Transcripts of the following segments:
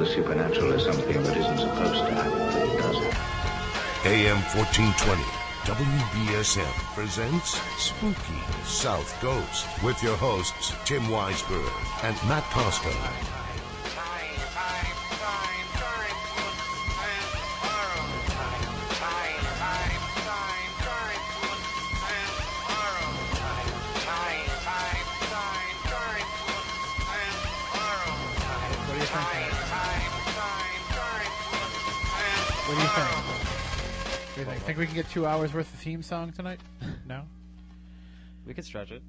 the supernatural as something that isn't supposed to happen, but it does. AM 1420, WBSM presents Spooky South Coast with your hosts, Tim Weisberg and Matt Costa. Think we can get 2 hours worth of theme song tonight? No? We could stretch it.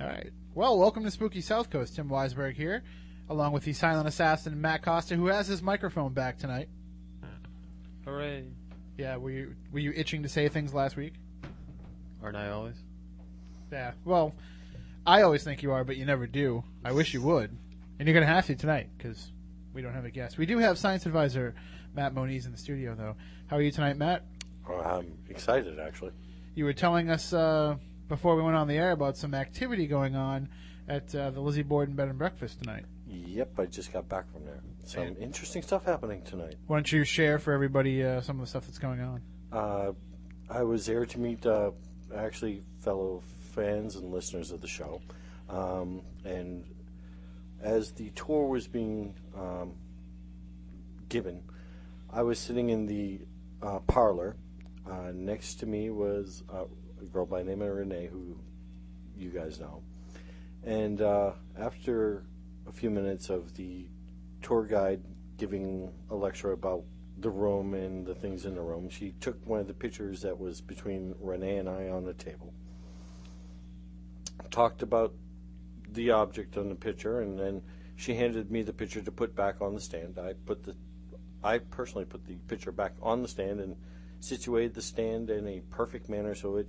All right. Well, welcome to Spooky South Coast. Tim Weisberg here, along with the silent assassin Matt Costa, who has his microphone back tonight. Hooray. Yeah, were you itching to say things last week? Aren't I always? Yeah, well, I always think you are, but you never do. I wish you would. And you're going to have to tonight, because we don't have a guest. We do have science advisor Matt Moniz in the studio, though. How are you tonight, Matt? Well, I'm excited, actually. You were telling us before we went on the air about some activity going on at the Lizzie Borden Bed and Breakfast tonight. Yep, I just got back from there. Some interesting stuff happening tonight. Why don't you share for everybody some of the stuff that's going on? I was there to meet actually fellow fans and listeners of the show. And as the tour was being given, I was sitting in the parlor. Next to me was a girl by the name of Renee, who you guys know. And after a few minutes of the tour guide giving a lecture about the room and the things in the room, she took one of the pictures that was between Renee and I on the table, talked about the object on the picture, and then she handed me the picture to put back on the stand. I personally put the picture back on the stand and situated the stand in a perfect manner so it,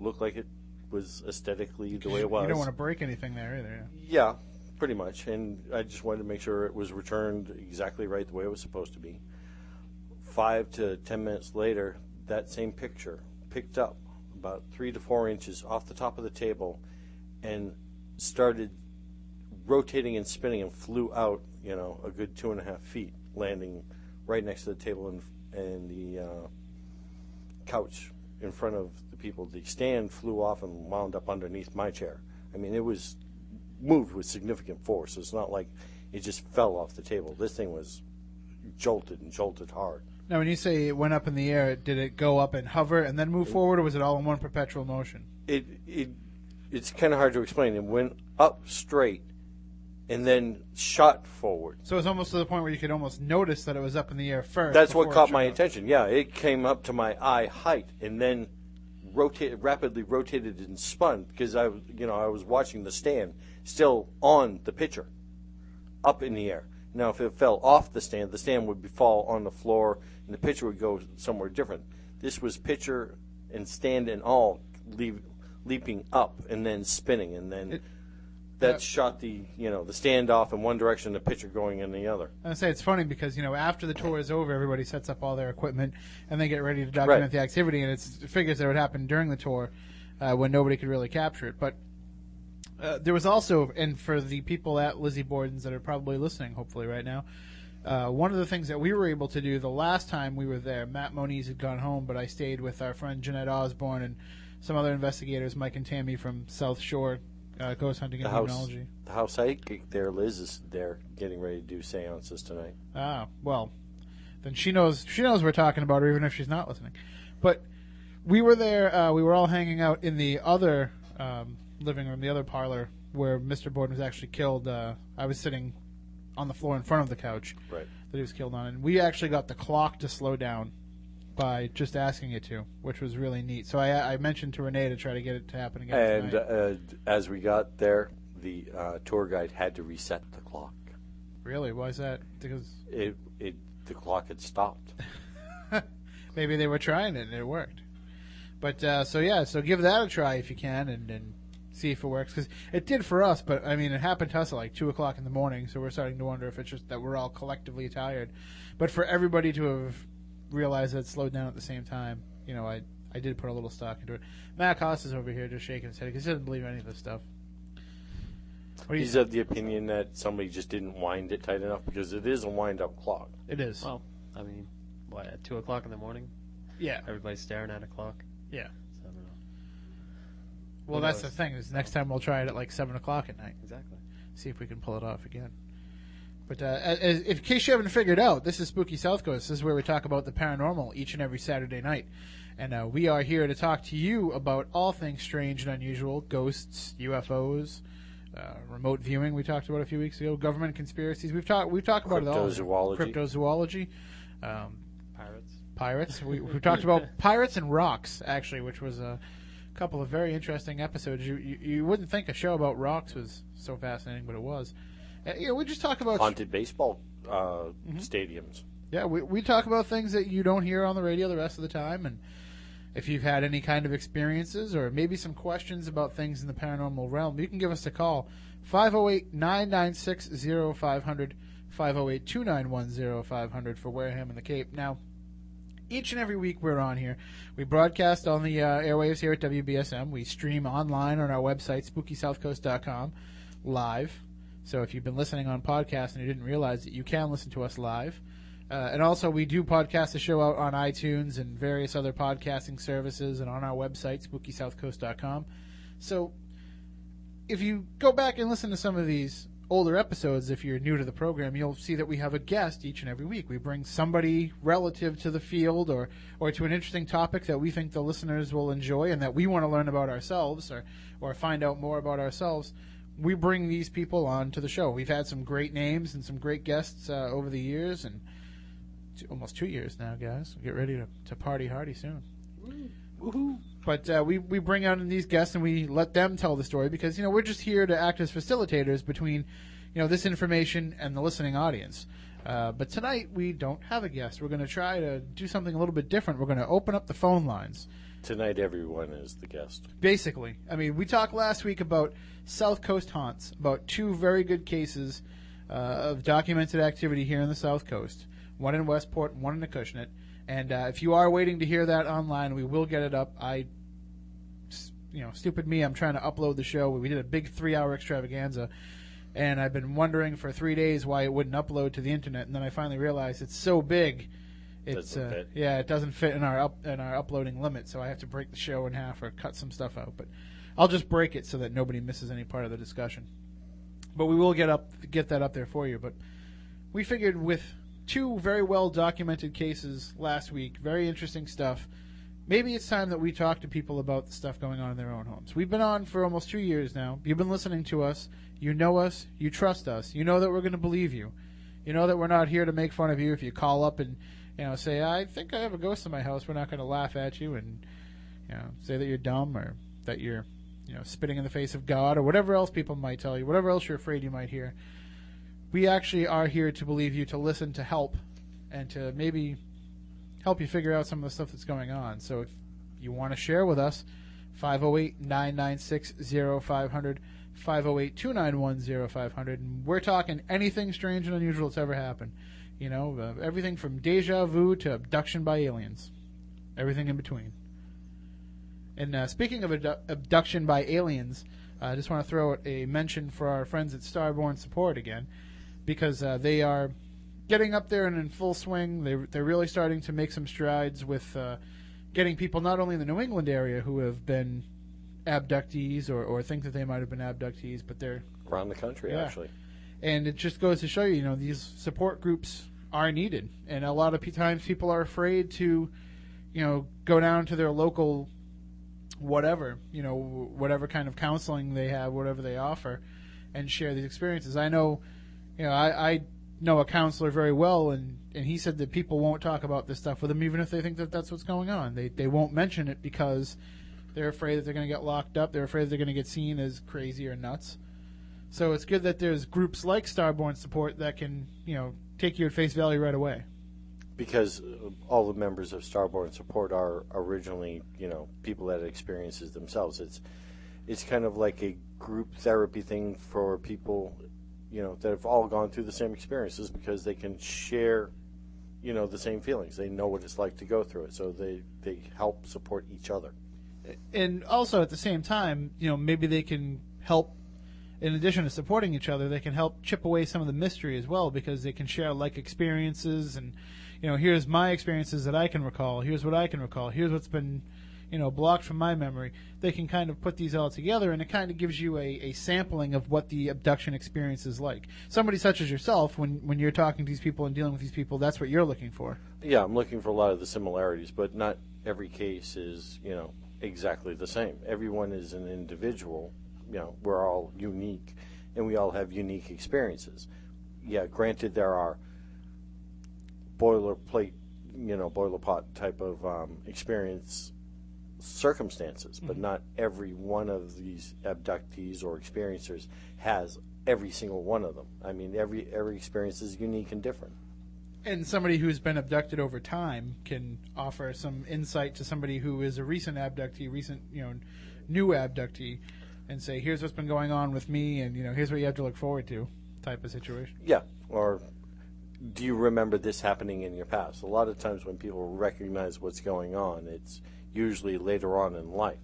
looked like it was aesthetically the way it was. You don't want to break anything there either. Yeah, pretty much. And I just wanted to make sure it was returned exactly right the way it was supposed to be. 5 to 10 minutes later, that same picture picked up about 3 to 4 inches off the top of the table and started rotating and spinning and flew out, a good 2.5 feet. Landing right next to the table and the couch in front of the people. The stand flew off and wound up underneath my chair. I mean, it was moved with significant force. It's not like it just fell off the table. This thing was jolted and jolted hard. Now, when you say it went up in the air, did it go up and hover and then move forward, or was it all in one perpetual motion? It's kind of hard to explain. It went up straight and then shot forward. So it was almost to the point where you could almost notice that it was up in the air first. That's what caught my attention. Yeah, it came up to my eye height and then rapidly rotated and spun, because I was watching the stand still on the picture, up in the air. Now, if it fell off the stand would fall on the floor and the picture would go somewhere different. This was picture and stand and all leaping up and then spinning and then... That shot the the standoff in one direction, the pitcher going in the other. I say it's funny because after the tour is over, everybody sets up all their equipment and they get ready to document the activity, and it figures that it would happen during the tour when nobody could really capture it. But there was also, and for the people at Lizzie Borden's that are probably listening, hopefully right now, one of the things that we were able to do the last time we were there, Matt Moniz had gone home, but I stayed with our friend Jeanette Osborne and some other investigators, Mike and Tammy from South Shore. Ghost hunting and criminology. The house psychic there, Liz, is there getting ready to do seances tonight. Ah, well, then she knows we're talking about her, even if she's not listening. But we were there. We were all hanging out in the other living room, the other parlor where Mr. Borden was actually killed. I was sitting on the floor in front of the couch that he was killed on, and we actually got the clock to slow down by just asking it to, which was really neat. So I mentioned to Renee to try to get it to happen again tonight. And as we got there, the tour guide had to reset the clock. Really? Why is that? Because the clock had stopped. Maybe they were trying it and it worked. But so give that a try if you can and see if it works. Because it did for us, but I mean, it happened to us at like 2 o'clock in the morning, so we're starting to wonder if it's just that we're all collectively tired. But for everybody to have... realized that it slowed down at the same time. I did put a little stock into it. Matt Costa's over here just shaking his head because he doesn't believe any of this stuff. He's of the opinion that somebody just didn't wind it tight enough because it is a wind-up clock. It is. Well, I mean, what, at 2 o'clock in the morning? Yeah. Everybody's staring at a clock? Yeah. So I don't know. Well, that's the thing. Is next time we'll try it at like 7 o'clock at night. Exactly. See if we can pull it off again. But in case you haven't figured out, this is Spooky South Coast. This is where we talk about the paranormal each and every Saturday night. And we are here to talk to you about all things strange and unusual, ghosts, UFOs, remote viewing we talked about a few weeks ago, government conspiracies. We've talked about it all. Cryptozoology. Pirates. We talked about pirates and rocks, actually, which was a couple of very interesting episodes. You wouldn't think a show about rocks was so fascinating, but it was. You know, we just talk about haunted baseball stadiums. Yeah, we talk about things that you don't hear on the radio the rest of the time, and if you've had any kind of experiences or maybe some questions about things in the paranormal realm, you can give us a call, 508-996-0500, 508-291-0500 for Wareham and the Cape. Now, each and every week we're on here. We broadcast on the airwaves here at WBSM. We stream online on our website, SpookySouthCoast.com, live. So if you've been listening on podcasts and you didn't realize that you can listen to us live. And also we do podcast the show out on iTunes and various other podcasting services and on our website, SpookySouthCoast.com. So if you go back and listen to some of these older episodes, if you're new to the program, you'll see that we have a guest each and every week. We bring somebody relative to the field or to an interesting topic that we think the listeners will enjoy and that we want to learn about ourselves or find out more about ourselves. We bring these people on to the show. We've had some great names and some great guests over the years, and almost 2 years now, guys. Get ready to party hardy soon. Woo-hoo. But we bring on these guests, and we let them tell the story because, you know, we're just here to act as facilitators between, you know, this information and the listening audience. But tonight we don't have a guest. We're going to try to do something a little bit different. We're going to open up the phone lines. Tonight, everyone is the guest. Basically. I mean, we talked last week about South Coast haunts, about two very good cases of documented activity here in the South Coast, one in Westport, one in Acushnet. And if you are waiting to hear that online, we will get it up. Stupid me, I'm trying to upload the show. We did a big 3-hour extravaganza, and I've been wondering for 3 days why it wouldn't upload to the internet, and then I finally realized it's so big. It doesn't fit in our uploading limit, so I have to break the show in half or cut some stuff out. But I'll just break it so that nobody misses any part of the discussion. But we will get that up there for you. But we figured with two very well documented cases last week, very interesting stuff. Maybe it's time that we talk to people about the stuff going on in their own homes. We've been on for almost 2 years now. You've been listening to us. You know us. You trust us. You know that we're going to believe you. You know that we're not here to make fun of you if you call up and, you know, say, I think I have a ghost in my house. We're not going to laugh at you and, you know, say that you're dumb or that you're, you know, spitting in the face of God or whatever else people might tell you, whatever else you're afraid you might hear. We actually are here to believe you, to listen, to help, and to maybe help you figure out some of the stuff that's going on. So if you want to share with us, 508-996-0500, 508-291-0500. And we're talking anything strange and unusual that's ever happened. You know, everything from deja vu to abduction by aliens. Everything in between. And speaking of abduction by aliens, I just want to throw out a mention for our friends at Starborn Support again. Because they are getting up there and in full swing. They're really starting to make some strides with getting people not only in the New England area who have been abductees or think that they might have been abductees, but they're around the country, actually. And it just goes to show you, you know, these support groups are needed. And a lot of times people are afraid to, you know, go down to their local whatever, you know, whatever kind of counseling they have, whatever they offer, and share these experiences. I know, you know, I know a counselor very well, and he said that people won't talk about this stuff with him even if they think that that's what's going on. They won't mention it because they're afraid that they're going to get locked up. They're afraid that they're going to get seen as crazy or nuts. So it's good that there's groups like Starborn Support that can, you know, take you at face value right away. Because all the members of Starborn Support are originally, you know, people that experience it themselves. It's kind of like a group therapy thing for people, you know, that have all gone through the same experiences because they can share, you know, the same feelings. They know what it's like to go through it, so they help support each other. And also at the same time, you know, maybe they can help in addition to supporting each other, they can help chip away some of the mystery as well, because they can share like experiences and, you know, here's my experiences that I can recall. Here's what I can recall. Here's what's been, you know, blocked from my memory. They can kind of put these all together, and it kind of gives you a sampling of what the abduction experience is like. Somebody such as yourself, when you're talking to these people and dealing with these people, that's what you're looking for. Yeah, I'm looking for a lot of the similarities, but not every case is, you know, exactly the same. Everyone is an individual. You know, we're all unique, and we all have unique experiences. Yeah, granted, there are boilerplate, you know, boilerpot type of experience circumstances, but not every one of these abductees or experiencers has every single one of them. I mean, every experience is unique and different. And somebody who's been abducted over time can offer some insight to somebody who is a recent abductee, new abductee, and say, here's what's been going on with me, and, you know, here's what you have to look forward to type of situation. Yeah, or do you remember this happening in your past? A lot of times when people recognize what's going on, it's usually later on in life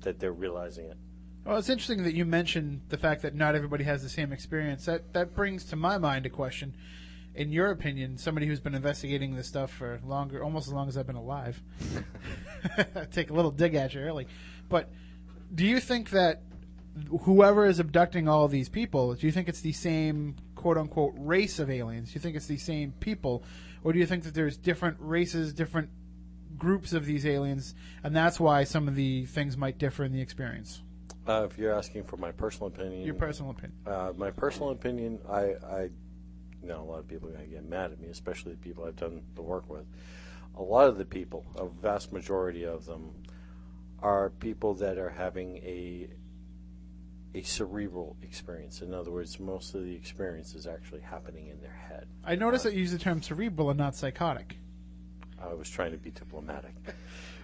that they're realizing it. Well, it's interesting that you mentioned the fact that not everybody has the same experience. That brings to my mind a question. In your opinion, somebody who's been investigating this stuff for longer, almost as long as I've been alive, take a little dig at you early, but do you think that whoever is abducting all these people, do you think it's the same quote-unquote race of aliens? Do you think it's the same people, or do you think that there's different races, different groups of these aliens, and that's why some of the things might differ in the experience? If you're asking for my personal opinion. Your personal opinion. My personal opinion, I know a lot of people are going to get mad at me, especially the people I've done the work with. A lot of the people, a vast majority of them, are people that are having a cerebral experience. In other words, most of the experience is actually happening in their head. I noticed that you use the term cerebral and not psychotic. I was trying to be diplomatic.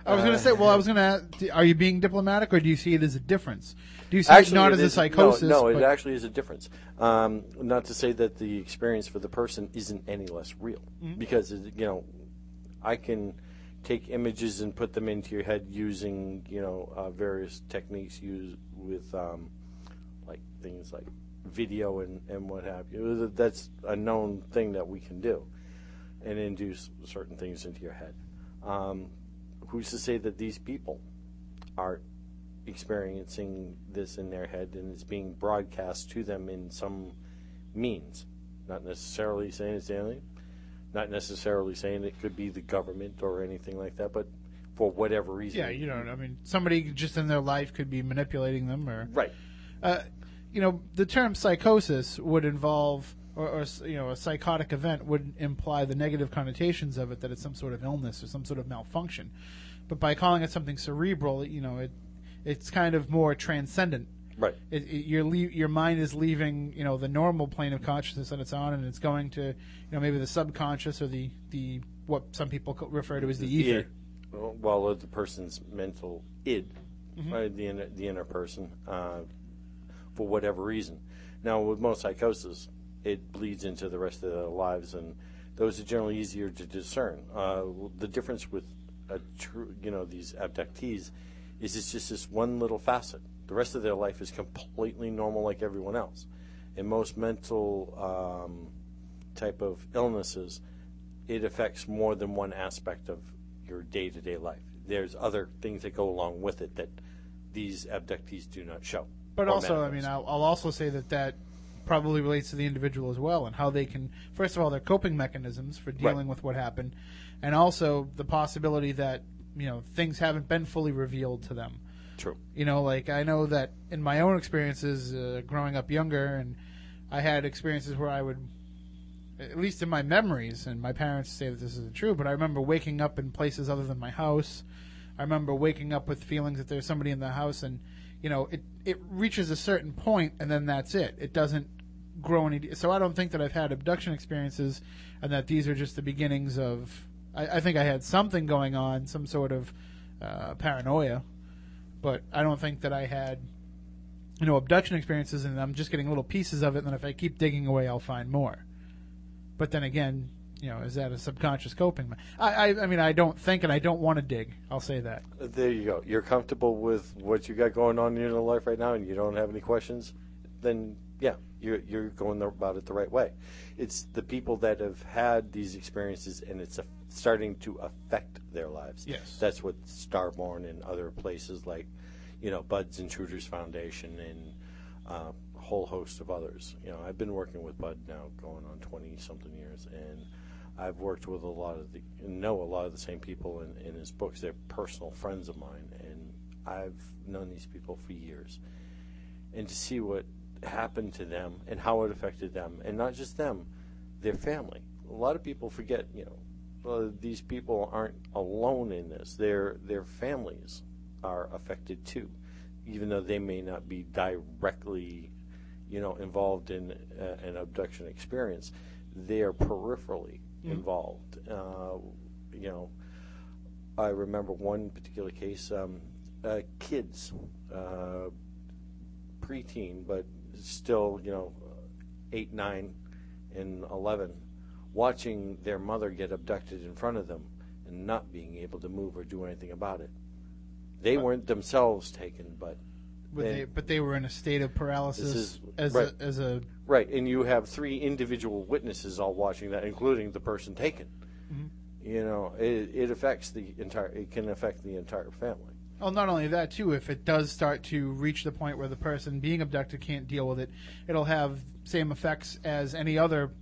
I was going to say, are you being diplomatic, or do you see it as a difference? Do you see it not as a psychosis? No, it actually is a difference. Not to say that the experience for the person isn't any less real, because, you know, I can take images and put them into your head using, you know, various techniques used with like things like video and what have you. That's a known thing that we can do, and induce certain things into your head. Who's to say that these people are experiencing this in their head and it's being broadcast to them in some means? Not necessarily saying it's alien, not necessarily saying it could be the government or anything like that, but for whatever reason. Yeah, you don't. I mean, somebody just in their life could be manipulating them, or right. You know, the term psychosis would involve. Or, you know, a psychotic event would imply the negative connotations of it, that it's some sort of illness or some sort of malfunction. But by calling it something cerebral, you know, it's kind of more transcendent. Right. Your mind is leaving, you know, the normal plane of consciousness that it's on, and it's going to, you know, maybe the subconscious, or the what some people refer to as the ether. Well, the person's mental id, right? The inner person, for whatever reason. Now, with most psychosis, it bleeds into the rest of their lives, and those are generally easier to discern. The difference with these abductees is it's just this one little facet. The rest of their life is completely normal, like everyone else. In most mental type of illnesses, it affects more than one aspect of your day-to-day life. There's other things that go along with it that these abductees do not show. But also, manifest. I mean, I'll also say that probably relates to the individual as well, and how they can, first of all, their coping mechanisms for dealing with what happened, and also the possibility that, you know, things haven't been fully revealed to them. True. You know, like, I know that in my own experiences growing up younger, and I had experiences where I would, at least in my memories, and my parents say that this isn't true, but I remember waking up in places other than my house. I remember waking up with feelings that there's somebody in the house, and, you know, it reaches a certain point, and then that's it. It doesn't grow any. So I don't think that I've had abduction experiences, and that these are just the beginnings of. I think I had something going on, some sort of paranoia, but I don't think that I had, you know, abduction experiences, and I'm just getting little pieces of it. And then if I keep digging away, I'll find more. But then again, you know, is that a subconscious coping? I mean, I don't think, and I don't want to dig. I'll say that. There you go. You're comfortable with what you got going on in your life right now, and you don't have any questions? then yeah, you're going about it the right way. It's the people that have had these experiences and it's starting to affect their lives. Yes. That's what Starborn and other places like, you know, Bud's Intruders Foundation and a whole host of others. You know, I've been working with Bud now going on 20-something years, and I've worked with a lot of the same people in his books. They're personal friends of mine, and I've known these people for years. And to see what happened to them and how it affected them, and not just them, their family. A lot of people forget, you know, these people aren't alone in this. Their families are affected too, even though they may not be directly, you know, involved in an abduction experience. They are peripherally involved. You know, I remember one particular case, kids, preteen, but still, you know, 8, 9, and 11, watching their mother get abducted in front of them and not being able to move or do anything about it. They weren't themselves taken, but they were in a state of paralysis Right, and you have 3 individual witnesses all watching that, including the person taken. Mm-hmm. You know, it can affect the entire family. Well, not only that, too, if it does start to reach the point where the person being abducted can't deal with it, it'll have same effects as any other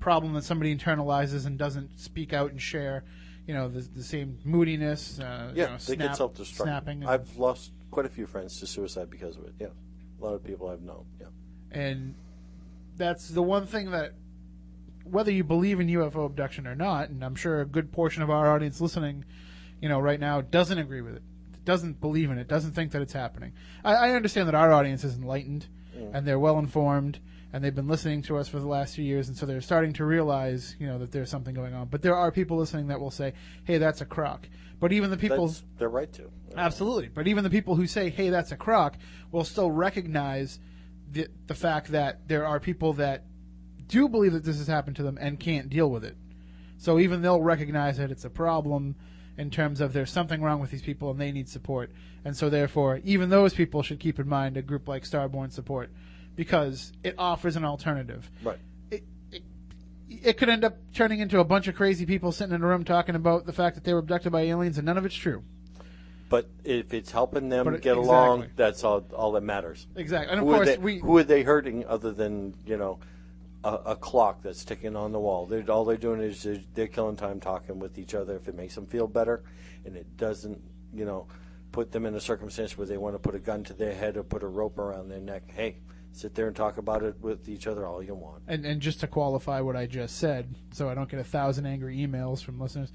problem that somebody internalizes and doesn't speak out and share. You know, the same moodiness, they get self-destructive. Snapping. I've lost quite a few friends to suicide because of it, yeah. A lot of people I've known, yeah. And that's the one thing that, whether you believe in UFO abduction or not, and I'm sure a good portion of our audience listening, you know, right now doesn't agree with it, doesn't believe in it, doesn't think that it's happening. I understand that our audience is enlightened, and they're well-informed, and they've been listening to us for the last few years, and so they're starting to realize, you know, that there's something going on. But there are people listening that will say, hey, that's a crock. But even the people... they're right to. Absolutely. But even the people who say, hey, that's a crock, will still recognize the fact that there are people that do believe that this has happened to them and can't deal with it. So even they'll recognize that it's a problem in terms of there's something wrong with these people and they need support. And so therefore, even those people should keep in mind a group like Starborn Support, because it offers an alternative. Right. It could end up turning into a bunch of crazy people sitting in a room talking about the fact that they were abducted by aliens, and none of it's true. But if it's helping them get along, that's all that matters. Exactly. And who are they hurting other than, you know, a clock that's ticking on the wall? All they're doing is they're killing time talking with each other. If it makes them feel better and it doesn't, you know, put them in a circumstance where they want to put a gun to their head or put a rope around their neck, hey, sit there and talk about it with each other all you want. And just to qualify what I just said, so I don't get 1,000 angry emails from listeners,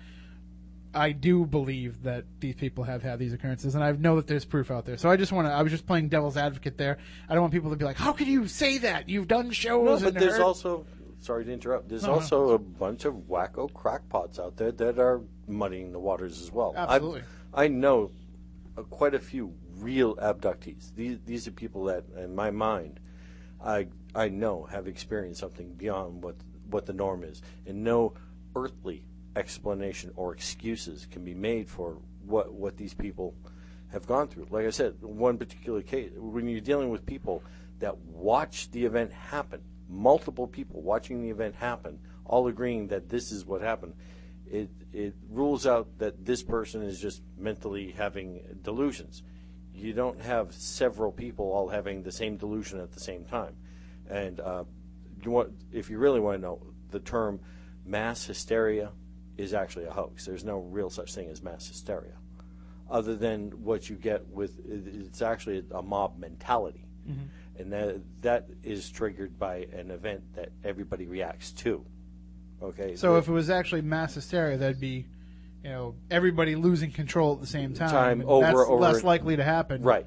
I do believe that these people have had these occurrences, and I know that there's proof out there. So I was just playing devil's advocate there. I don't want people to be like, how could you say that? You've done shows. No, but there's also, sorry to interrupt, there's also a bunch of wacko crackpots out there that are muddying the waters as well. Absolutely. I know quite a few real abductees. These are people that, in my mind, I know have experienced something beyond what the norm is, and no earthly explanation or excuses can be made for what these people have gone through. Like I said, one particular case, when you're dealing with people that watch the event happen, multiple people watching the event happen, all agreeing that this is what happened, it rules out that this person is just mentally having delusions. You don't have several people all having the same delusion at the same time. And if you really want to know, the term mass hysteria is actually a hoax. There's no real such thing as mass hysteria, other than what you get with, it's actually a mob mentality. Mm-hmm. And that is triggered by an event that everybody reacts to. Okay. So if it was actually mass hysteria, that'd be, you know, everybody losing control at the same time that's less likely to happen, right,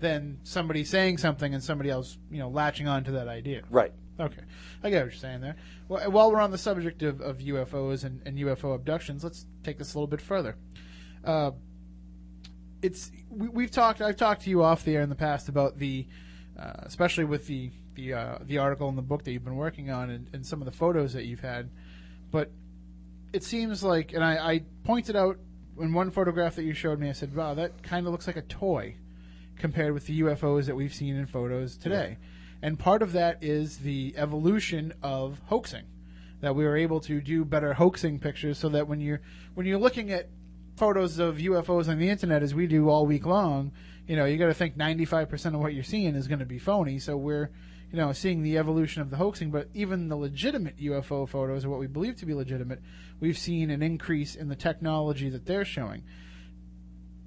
than somebody saying something and somebody else, you know, latching on to that idea. Right. Okay. I get what you're saying there. Well, while we're on the subject of UFOs and UFO abductions, let's take this a little bit further. I've talked to you off the air in the past about the, especially with the article in the book that you've been working on and some of the photos that you've had, but it seems like, and I pointed out in one photograph that you showed me, I said, wow, that kind of looks like a toy compared with the UFOs that we've seen in photos today. Yeah. And part of that is the evolution of hoaxing, that we were able to do better hoaxing pictures so that when you're looking at photos of UFOs on the internet, as we do all week long, you know, you got to think 95% of what you're seeing is going to be phony. So we're, you know, seeing the evolution of the hoaxing, but even the legitimate UFO photos, or what we believe to be legitimate, we've seen an increase in the technology that they're showing.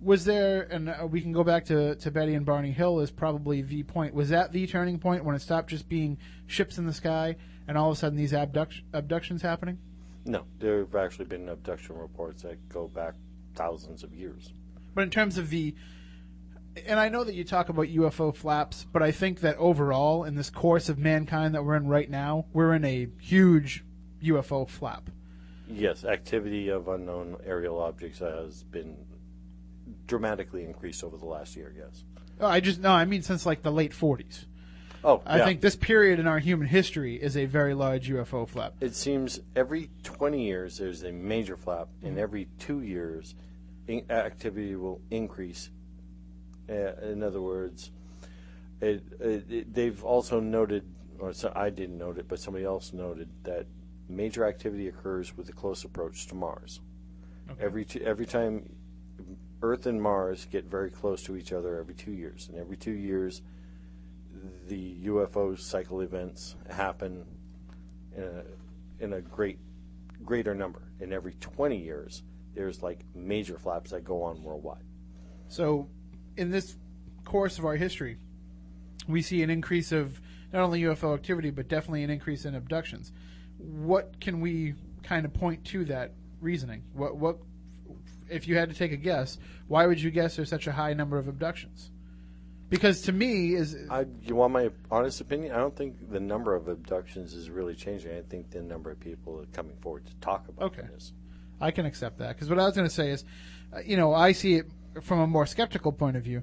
Was there, and we can go back to Betty and Barney Hill is probably the point. Was that the turning point when it stopped just being ships in the sky and all of a sudden these abductions happening? No, there have actually been abduction reports that go back thousands of years. But in terms of the, and I know that you talk about UFO flaps, but I think that overall in this course of mankind that we're in right now, we're in a huge UFO flap. Yes, activity of unknown aerial objects has been dramatically increased over the last year, yes. Oh, I mean since like the late 40s. Oh, yeah. I think this period in our human history is a very large UFO flap. It seems every 20 years there's a major flap, and every 2 years activity will increase. In other words, they've also noted, or so I didn't note it, but somebody else noted that major activity occurs with a close approach to Mars. Okay. Every time Earth and Mars get very close to each other every 2 years, and every 2 years the UFO cycle events happen in a greater number. And every 20 years, there's like major flaps that go on worldwide. So in this course of our history, we see an increase of not only UFO activity, but definitely an increase in abductions. What can we kind of point to that reasoning? What if you had to take a guess, why would you guess there's such a high number of abductions? Because to me you want my honest opinion? I don't think the number of abductions is really changing. I think the number of people are coming forward to talk about this. Okay. I can accept that. Because what I was going to say is, you know, I see it from a more skeptical point of view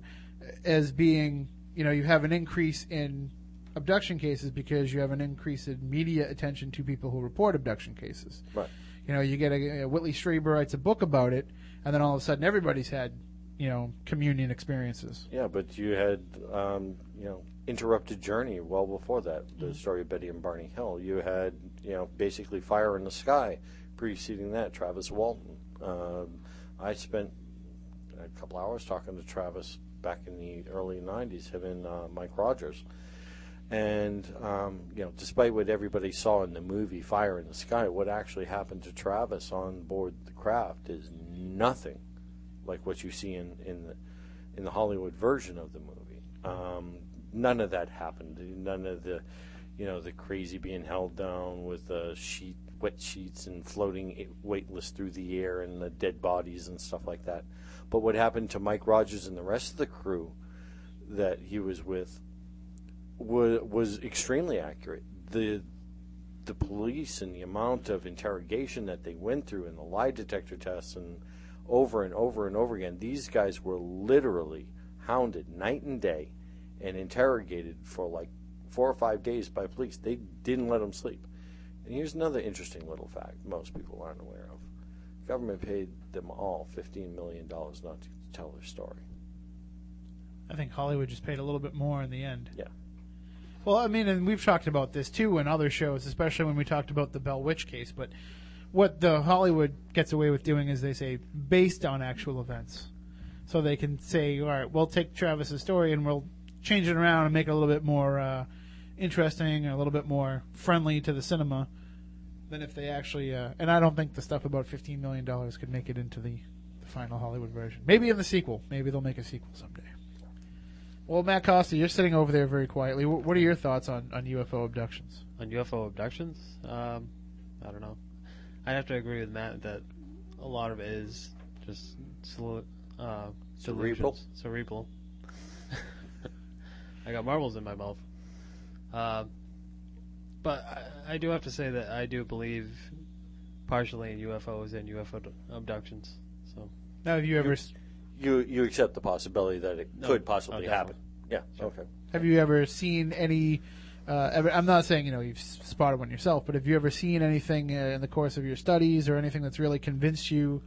as being, you know, you have an increase in abduction cases because you have an increase in media attention to people who report abduction cases. Right. You know, you get Whitley Strieber writes a book about it, and then all of a sudden everybody's had, you know, communion experiences. Yeah, but you had, you know, Interrupted Journey well before that, the story of Betty and Barney Hill. You had, you know, basically Fire in the Sky preceding that, Travis Walton. I spent a couple hours talking to Travis back in the early 90s, him and Mike Rogers. And, you know, despite what everybody saw in the movie Fire in the Sky, what actually happened to Travis on board the craft is nothing like what you see in the Hollywood version of the movie. None of that happened. None of the, you know, the crazy being held down with wet sheets and floating weightless through the air and the dead bodies and stuff like that. But what happened to Mike Rogers and the rest of the crew that he was with was extremely accurate. The police and the amount of interrogation that they went through and the lie detector tests and over and over and over again, these guys were literally hounded night and day and interrogated for like 4 or 5 days by police. They didn't let them sleep. And here's another interesting little fact most people aren't aware of. The government paid them all $15 million not to tell their story. I think Hollywood just paid a little bit more in the end. Yeah. Well, I mean, and we've talked about this too in other shows, especially when we talked about the Bell Witch case, but what the Hollywood gets away with doing is they say based on actual events. So they can say, all right, we'll take Travis's story and we'll change it around and make it a little bit more interesting and a little bit more friendly to the cinema than if they actually and I don't think the stuff about $15 million could make it into the final Hollywood version. Maybe in the sequel. Maybe they'll make a sequel someday. Well, Matt Costa, you're sitting over there very quietly. What are your thoughts on UFO abductions? On UFO abductions? I don't know. I'd have to agree with Matt that a lot of it is just cerebral. I got marbles in my mouth. But I do have to say that I do believe partially in UFOs and UFO abductions. So now, have you ever? You accept the possibility that it could possibly happen? Yeah. Sure. Okay. Have you ever seen any? I'm not saying, you know, you've spotted one yourself, but have you ever seen anything in the course of your studies or anything that's really convinced you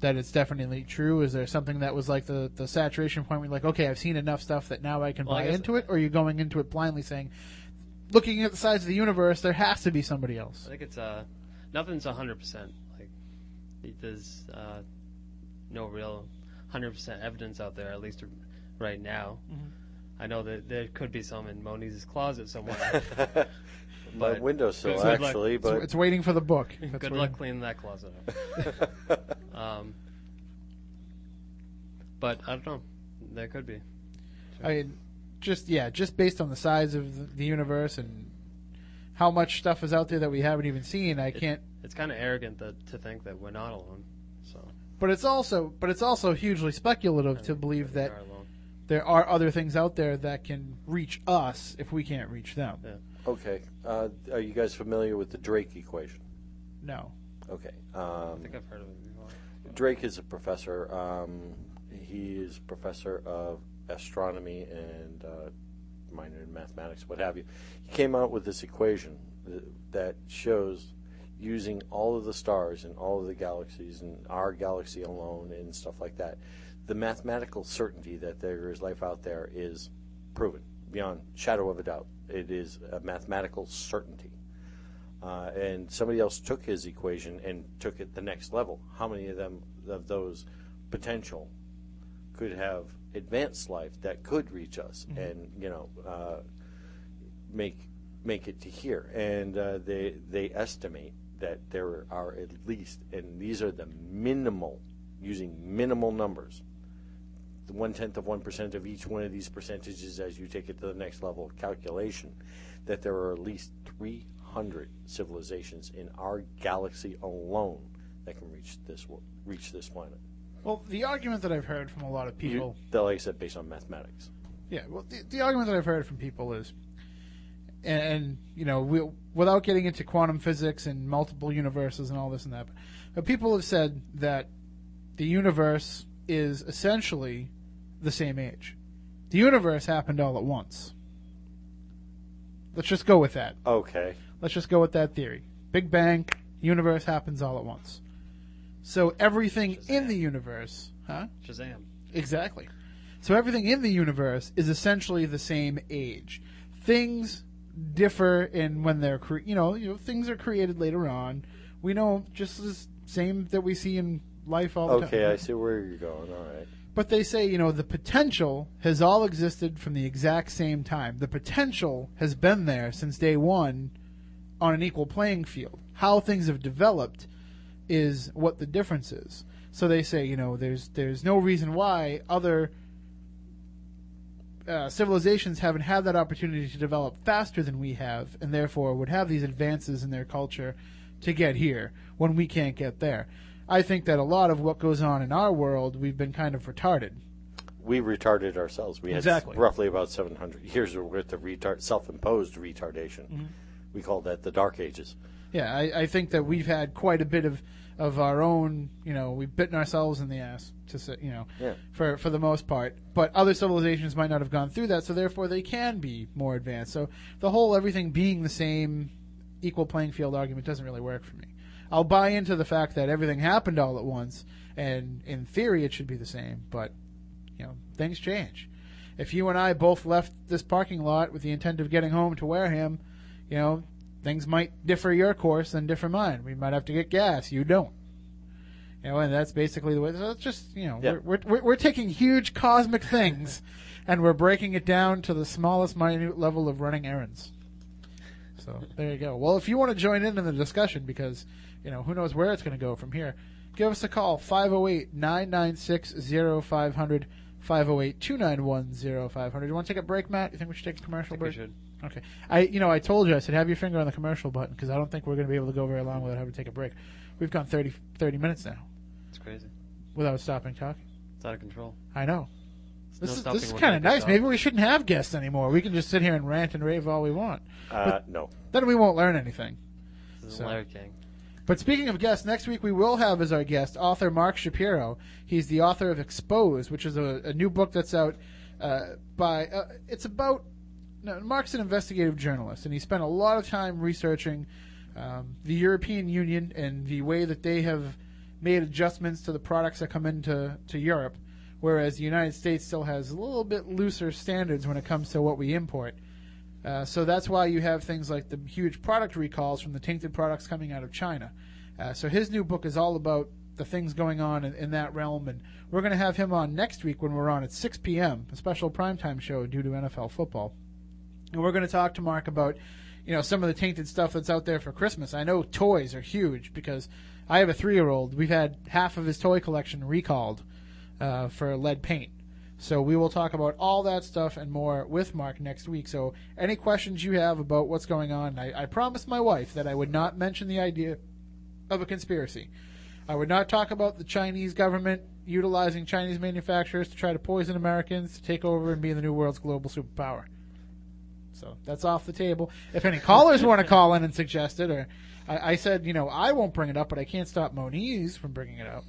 that it's definitely true? Is there something that was like the saturation point where you're like, okay, I've seen enough stuff that now I can buy into it? Or are you going into it blindly saying, looking at the size of the universe, there has to be somebody else? I think it's, nothing's 100%. Like, there's no real 100% evidence out there, at least right now. Mm-hmm. I know that there could be some in Moniz's closet somewhere. My windowsill, actually. But it's waiting for the book. That's good luck cleaning that closet up. But I don't know. There could be. Sure. I mean, just based on the size of the universe and how much stuff is out there that we haven't even seen, I can't. It's kind of arrogant to think that we're not alone. So. But it's also hugely speculative to believe that there are other things out there that can reach us if we can't reach them. Yeah. Okay. Are you guys familiar with the Drake equation? No. Okay. I think I've heard of it before. Drake is a professor. He is professor of astronomy and minor in mathematics, what have you. He came out with this equation that shows, using all of the stars and all of the galaxies and our galaxy alone and stuff like that, the mathematical certainty that there is life out there is proven beyond shadow of a doubt. It is a mathematical certainty. And somebody else took his equation and took it the next level. How many of those potential could have advanced life that could reach us and, make it to here? And they estimate that there are at least, and these are the minimal, using minimal numbers, 0.1% of each one of these percentages as you take it to the next level of calculation, that there are at least 300 civilizations in our galaxy alone that can reach this planet. Well, the argument that I've heard from a lot of people... that, like I said, based on mathematics. Yeah, well, the argument that I've heard from people is, without getting into quantum physics and multiple universes and all this and that, but people have said that the universe is essentially the same age. The universe happened all at once. Let's just go with that. Okay. Let's just go with that theory. Big Bang, universe happens all at once. So everything in the universe... Huh? Shazam. Exactly. So everything in the universe is essentially the same age. Things differ in when they're... things are created later on. We know just the same that we see in life all the time. Okay, I see where you're going. All right. But they say, the potential has all existed from the exact same time. The potential has been there since day one on an equal playing field. How things have developed is what the difference is. So they say, there's no reason why other civilizations haven't had that opportunity to develop faster than we have, and therefore would have these advances in their culture to get here when we can't get there. I think that a lot of what goes on in our world, we've been kind of retarded. We retarded ourselves. We had roughly about 700 years worth of self-imposed retardation. Mm-hmm. We call that the Dark Ages. Yeah, I think that we've had quite a bit of our own, we've bitten ourselves in the ass, for the most part. But other civilizations might not have gone through that, so therefore they can be more advanced. So the whole everything being the same equal playing field argument doesn't really work for me. I'll buy into the fact that everything happened all at once, and in theory it should be the same, but, things change. If you and I both left this parking lot with the intent of getting home to Wareham, things might differ your course and differ mine. We might have to get gas. You don't. And that's basically the way. So it's just, we're taking huge cosmic things and we're breaking it down to the smallest minute level of running errands. So there you go. Well, if you want to join in the discussion, because, who knows where it's going to go from here, give us a call, 508-996-0500, 508-291-0500. You want to take a break, Matt? You think we should take a commercial break? We should. Okay. I told you, I said, have your finger on the commercial button, because I don't think we're going to be able to go very long without having to take a break. We've gone 30 minutes now. It's crazy. Without stopping talking. It's out of control. I know. This is kind of nice. Maybe we shouldn't have guests anymore. We can just sit here and rant and rave all we want. No. Then we won't learn anything. This is Larry King. But speaking of guests, next week we will have as our guest author Mark Shapiro. He's the author of Exposed, which is a new book that's out Mark's an investigative journalist, and he spent a lot of time researching the European Union and the way that they have made adjustments to the products that come into Europe, whereas the United States still has a little bit looser standards when it comes to what we import. So that's why you have things like the huge product recalls from the tainted products coming out of China. So his new book is all about the things going on in that realm, and we're going to have him on next week when we're on at 6 p.m., a special primetime show due to NFL football. And we're going to talk to Mark about, you know, some of the tainted stuff that's out there for Christmas. I know toys are huge because I have a 3-year-old. We've had half of his toy collection recalled for lead paint. So we will talk about all that stuff and more with Mark next week. So any questions you have about what's going on, I promised my wife that I would not mention the idea of a conspiracy. I would not talk about the Chinese government utilizing Chinese manufacturers to try to poison Americans, to take over and be the new world's global superpower. So that's off the table. If any callers want to call in and suggest it, or I said, you know, I won't bring it up, but I can't stop Moniz from bringing it up.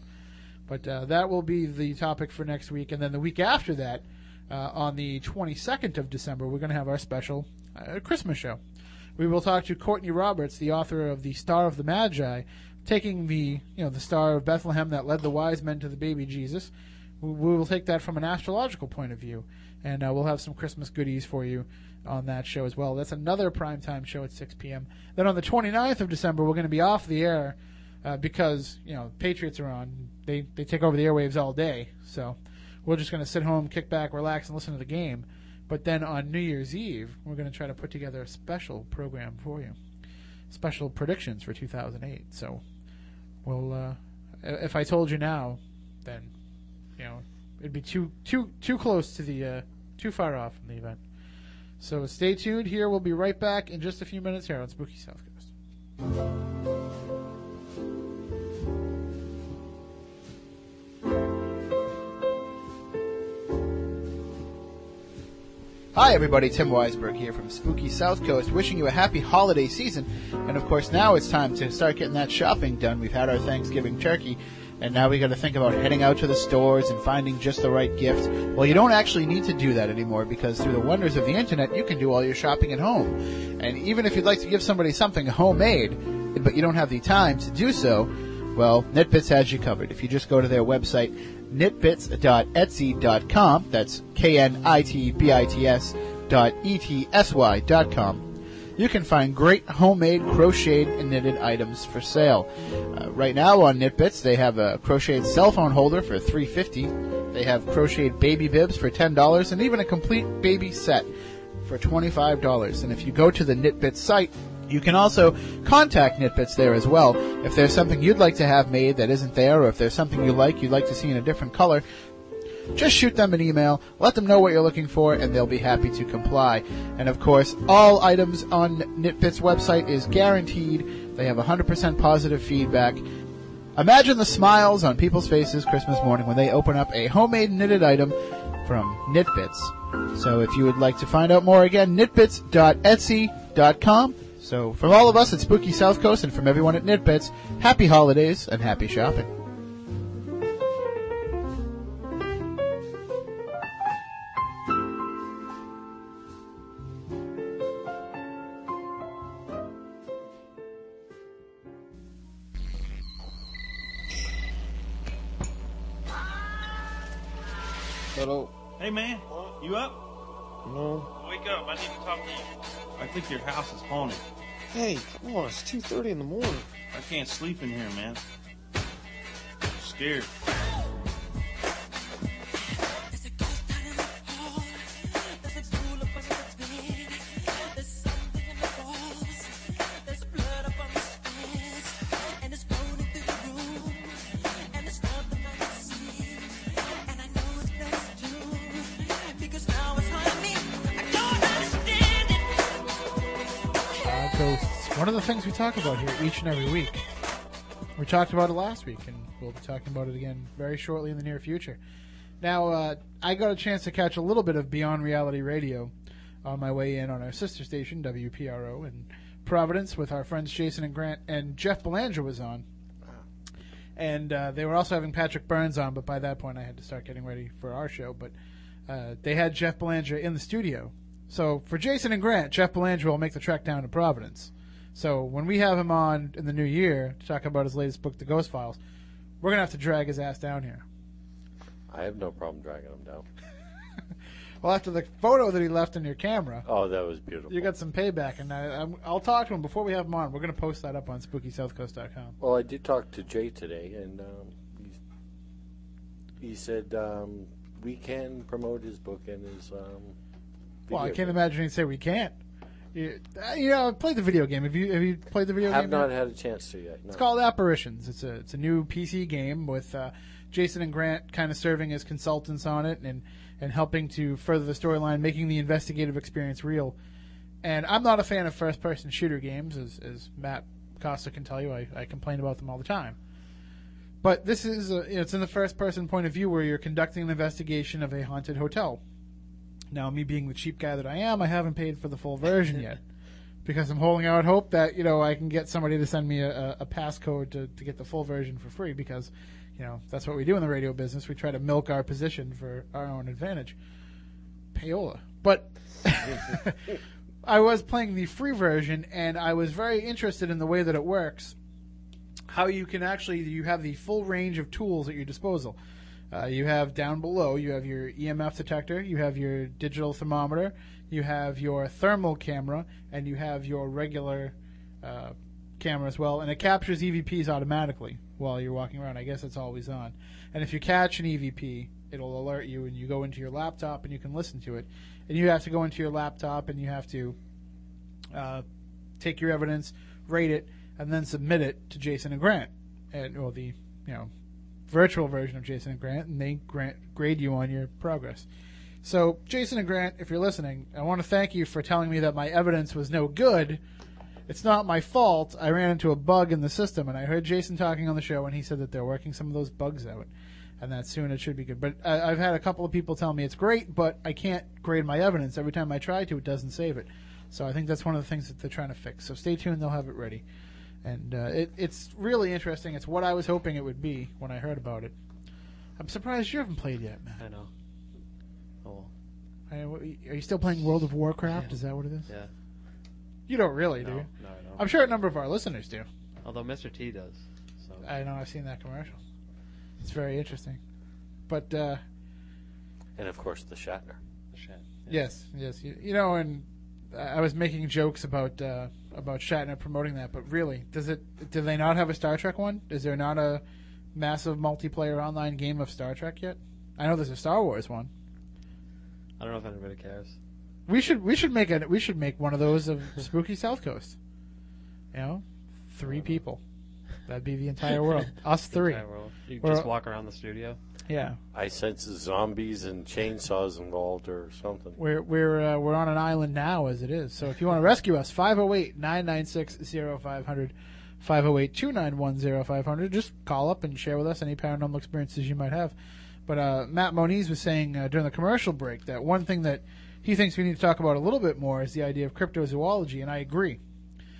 But that will be the topic for next week. And then the week after that, on the 22nd of December, we're going to have our special Christmas show. We will talk to Courtney Roberts, the author of The Star of the Magi, taking the, you know, the star of Bethlehem that led the wise men to the baby Jesus. We will take that from an astrological point of view. And we'll have some Christmas goodies for you on that show as well. That's another primetime show at 6 p.m. Then on the 29th of December, we're going to be off the air because, you know, Patriots are on. They take over the airwaves all day. So we're just going to sit home, kick back, relax, and listen to the game. But then on New Year's Eve, we're going to try to put together a special program for you, special predictions for 2008. So we'll, if I told you now, then, you know, it'd be too close to the too far off from the event. So stay tuned here. We'll be right back in just a few minutes here on Spooky South Coast. Hi everybody, Tim Weisberg here from Spooky South Coast, wishing you a happy holiday season. And of course now it's time to start getting that shopping done. We've had our Thanksgiving turkey, and now we got to think about heading out to the stores and finding just the right gift. Well, you don't actually need to do that anymore, because through the wonders of the internet, you can do all your shopping at home. And even if you'd like to give somebody something homemade, but you don't have the time to do so, well, Knitbits has you covered. If you just go to their website, knitbits.etsy.com, that's knitbits.etsy.com, you can find great homemade crocheted and knitted items for sale. Right now on Knitbits, they have a crocheted cell phone holder for $3.50. They have crocheted baby bibs for $10, and even a complete baby set for $25. And if you go to the Knitbits site, you can also contact Knitbits there as well. If there's something you'd like to have made that isn't there, or if there's something you'd like to see in a different color, just shoot them an email, let them know what you're looking for, and they'll be happy to comply. And of course, all items on Knitbits website is guaranteed. They have 100% positive feedback. Imagine the smiles on people's faces Christmas morning when they open up a homemade knitted item from Knitbits. So if you would like to find out more, again, knitbits.etsy.com. So from all of us at Spooky South Coast and from everyone at Knitbits, happy holidays and happy shopping. Hello. Hey man, you up? No. Wake up, I need to talk to you. I think your house is haunted. Hey, come on, it's 2:30 in the morning. I can't sleep in here, man. I'm scared. One of the things we talk about here each and every week, we talked about it last week, and we'll be talking about it again very shortly in the near future. Now, I got a chance to catch a little bit of Beyond Reality Radio on my way in on our sister station, WPRO, in Providence, with our friends Jason and Grant, and Jeff Belanger was on. And they were also having Patrick Burns on, but by that point I had to start getting ready for our show. But they had Jeff Belanger in the studio. So for Jason and Grant, Jeff Belanger will make the trek down to Providence. So when we have him on in the new year to talk about his latest book, The Ghost Files, We're going to have to drag his ass down here. I have no problem dragging him down. Well, after the photo that he left in your camera. Oh, that was beautiful. You got some payback, and I'll talk to him before we have him on. We're going to post that up on SpookySouthCoast.com. Well, I did talk to Jay today, and he said we can promote his book and his video. Well, I can't imagine he'd say we can't. You know, play the video game. Have you played the video game? I have not had a chance to yet. No. It's called Apparitions. It's a new PC game with Jason and Grant kind of serving as consultants on it and helping to further the storyline, making the investigative experience real. And I'm not a fan of first-person shooter games, as Matt Costa can tell you. I complain about them all the time. But this is it's in the first-person point of view where you're conducting an investigation of a haunted hotel. Now, me being the cheap guy that I am, I haven't paid for the full version yet because I'm holding out hope that, you know, I can get somebody to send me a passcode to get the full version for free because, you know, that's what we do in the radio business. We try to milk our position for our own advantage. Payola. But I was playing the free version, and I was very interested in the way that it works, how you can actually – you have the full range of tools at your disposal. You have down below, you have your EMF detector, you have your digital thermometer, you have your thermal camera, and you have your regular camera as well. And it captures EVPs automatically while you're walking around. I guess it's always on. And if you catch an EVP, it'll alert you, and you go into your laptop and you can listen to it. And you have to go into your laptop and you have to take your evidence, rate it, and then submit it to Jason and Grant, or the, you know, virtual version of Jason and Grant, and they grade you on your progress. So, Jason and Grant, if you're listening, I want to thank you for telling me that my evidence was no good. It's not my fault. I ran into a bug in the system, and I heard Jason talking on the show, and he said that they're working some of those bugs out, and that soon it should be good. But I've had a couple of people tell me it's great, but I can't grade my evidence. Every time I try to, it doesn't save it. So I think that's one of the things that they're trying to fix. So stay tuned. They'll have it ready. And it's really interesting. It's what I was hoping it would be when I heard about it. I'm surprised you haven't played yet, man. I know. Oh. Are you still playing World of Warcraft? Yeah. Is that what it is? Yeah. You don't really, do you? No, I don't. I'm sure a number of our listeners do. Although Mr. T does. So. I know. I've seen that commercial. It's very interesting. But. And, of course, the Shatner. The Shatner. Yes, yes. You know, and I was making jokes about Shatner promoting that, but really, do they not have a Star Trek one? Is there not a massive multiplayer online game of Star Trek yet? I know there's a Star Wars one. I don't know if anybody cares. We should make one of those of Spooky South Coast. You know, 3 people. That'd be the entire world. Us 3. You can just walk around the studio. Yeah. I sense zombies and chainsaws involved or something. We're on an island now as it is. So if you want to rescue us, 508-996-0500, 508-291-0500. Just call up and share with us any paranormal experiences you might have. But Matt Moniz was saying during the commercial break that one thing that he thinks we need to talk about a little bit more is the idea of cryptozoology, and I agree.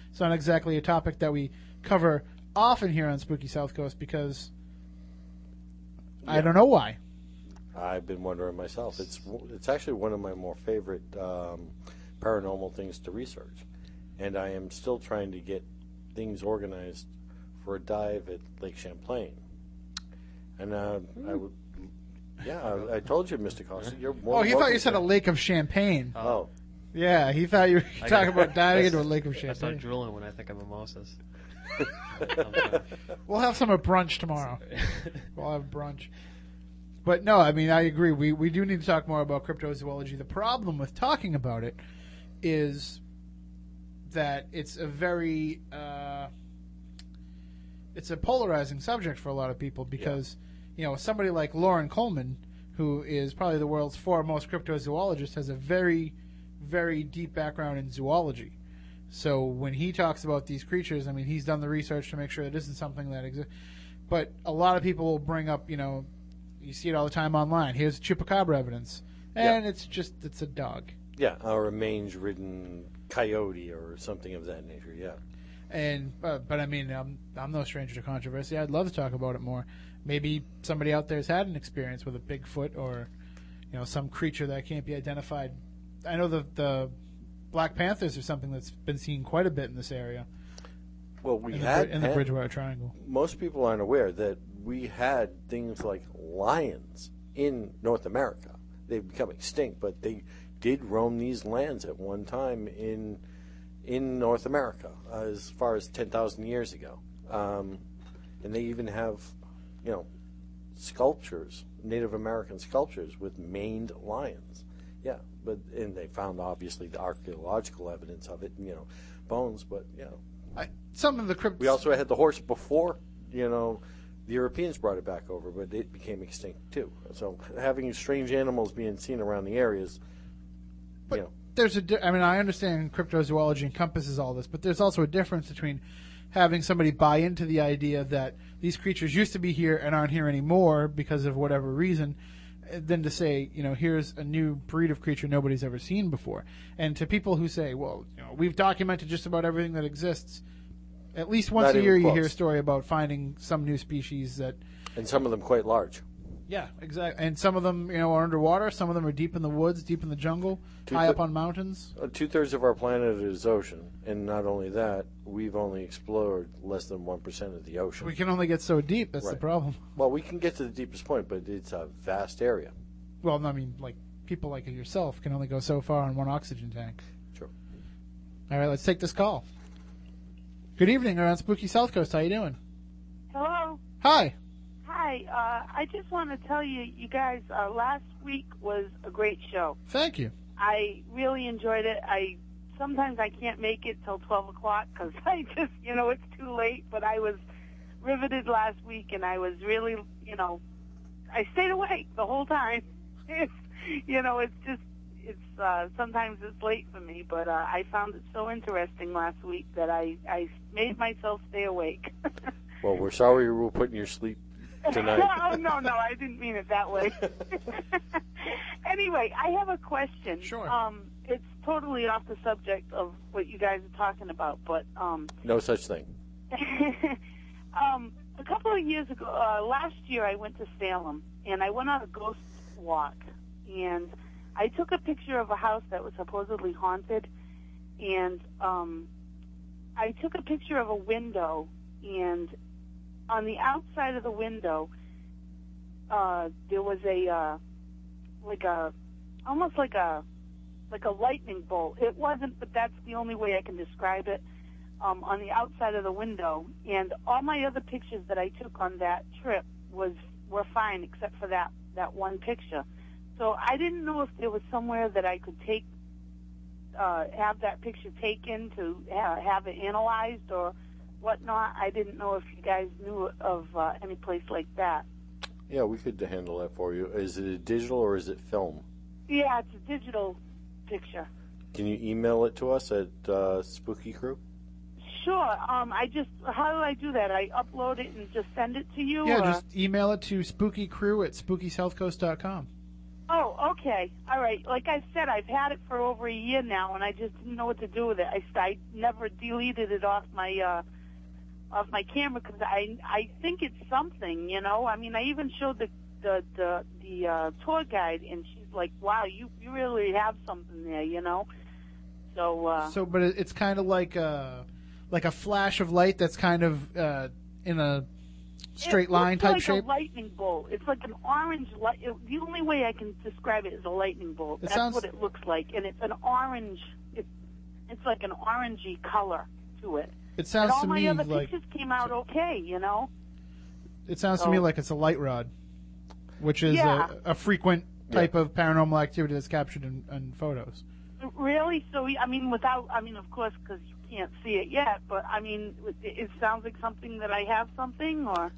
It's not exactly a topic that we cover often here on Spooky South Coast because yeah. I don't know why. I've been wondering myself. It's actually one of my more favorite paranormal things to research, and I am still trying to get things organized for a dive at Lake Champlain. And I would, yeah, I told you, Mr. Costa, you're more. Oh, he thought you said a lake of champagne. Oh, yeah, he thought you were talking about diving into a lake of champagne. I start drooling when I think of mimosas. We'll have some at brunch tomorrow. We'll have brunch. But no, I mean, I agree. We do need to talk more about cryptozoology. The problem with talking about it is that it's a very it's a polarizing subject for a lot of people because, yeah, you know, somebody like Lauren Coleman, who is probably the world's foremost cryptozoologist, has a very, very deep background in zoology. So when he talks about these creatures, I mean, he's done the research to make sure it isn't something that exists. But a lot of people will bring up, you know, you see it all the time online. Here's chupacabra evidence. And yeah, it's a dog. Yeah, or a mange-ridden coyote or something of that nature, yeah. And but, I mean, I'm no stranger to controversy. I'd love to talk about it more. Maybe somebody out there has had an experience with a Bigfoot or, you know, some creature that can't be identified. I know the Black Panthers are something that's been seen quite a bit in this area. Well, we had in the Bridgewater Triangle. Most people aren't aware that we had things like lions in North America. They've become extinct, but they did roam these lands at one time in North America, as far as 10,000 years ago. And they even have, you know, sculptures, Native American sculptures with maned lions. Yeah, but and they found obviously the archaeological evidence of it, and, you know, bones. But you know, some of the crypts. We also had the horse before, you know, the Europeans brought it back over, but it became extinct too. So having strange animals being seen around the areas, but you know, there's a. I mean, I understand cryptozoology encompasses all this, but there's also a difference between having somebody buy into the idea that these creatures used to be here and aren't here anymore because of whatever reason, than to say, you know, here's a new breed of creature nobody's ever seen before. And to people who say, well, you know, we've documented just about everything that exists, at least once a year you hear a story about finding some new species that... And some of them quite large. Yeah, exactly. And some of them, you know, are underwater. Some of them are deep in the woods, deep in the jungle, high up on mountains. Two-thirds of our planet is ocean. And not only that, we've only explored less than 1% of the ocean. We can only get so deep. That's the problem. Well, we can get to the deepest point, but it's a vast area. Well, I mean, like people like yourself can only go so far on one oxygen tank. Sure. All right, let's take this call. Good evening. We're on Spooky South Coast. How you doing? Hello. Hi. Hi, I just want to tell you, you guys, last week was a great show. Thank you. I really enjoyed it. Sometimes I can't make it till 12 o'clock because I just, you know, it's too late. But I was riveted last week, and I was really, you know, I stayed awake the whole time. You know, it's just, it's sometimes it's late for me, but I found it so interesting last week that I made myself stay awake. Well, we're sorry we were putting your sleep tonight. No, I didn't mean it that way. Anyway, I have a question. Sure. It's totally off the subject of what you guys are talking about, but... no such thing. A couple of years ago, last year I went to Salem, and I went on a ghost walk, and I took a picture of a house that was supposedly haunted, and I took a picture of a window, and... on the outside of the window, there was almost like a lightning bolt. It wasn't, but that's the only way I can describe it. On the outside of the window, and all my other pictures that I took on that trip were fine, except for that one picture. So I didn't know if there was somewhere that I could take, have that picture taken to have it analyzed or whatnot. I didn't know if you guys knew of any place like that. Yeah, we could handle that for you. Is it digital or is it film? Yeah, it's a digital picture. Can you email it to us at Spooky Crew? Sure. How do I do that? I upload it and just send it to you? Yeah, just email it to SpookyCrew@SpookySouthCoast.com. Oh, okay. All right. Like I said, I've had it for over a year now, and I just didn't know what to do with it. I never deleted it off my... off my camera, because I think it's something, you know. I mean, I even showed the tour guide, and she's like, "Wow, you really have something there," you know. So. But it's kind of like a flash of light that's kind of in a straight line type shape. It's like a lightning bolt. It's like an orange light. The only way I can describe it is a lightning bolt. That's what it looks like, and it's an orange. It's like an orangey color to it. It sounds to me like... all my other pictures came out okay, you know? It sounds to me like it's a light rod, which is a frequent type of paranormal activity that's captured in photos. Really? So, I mean, of course, because you can't see it yet, but, I mean, it sounds like something that I have something, or...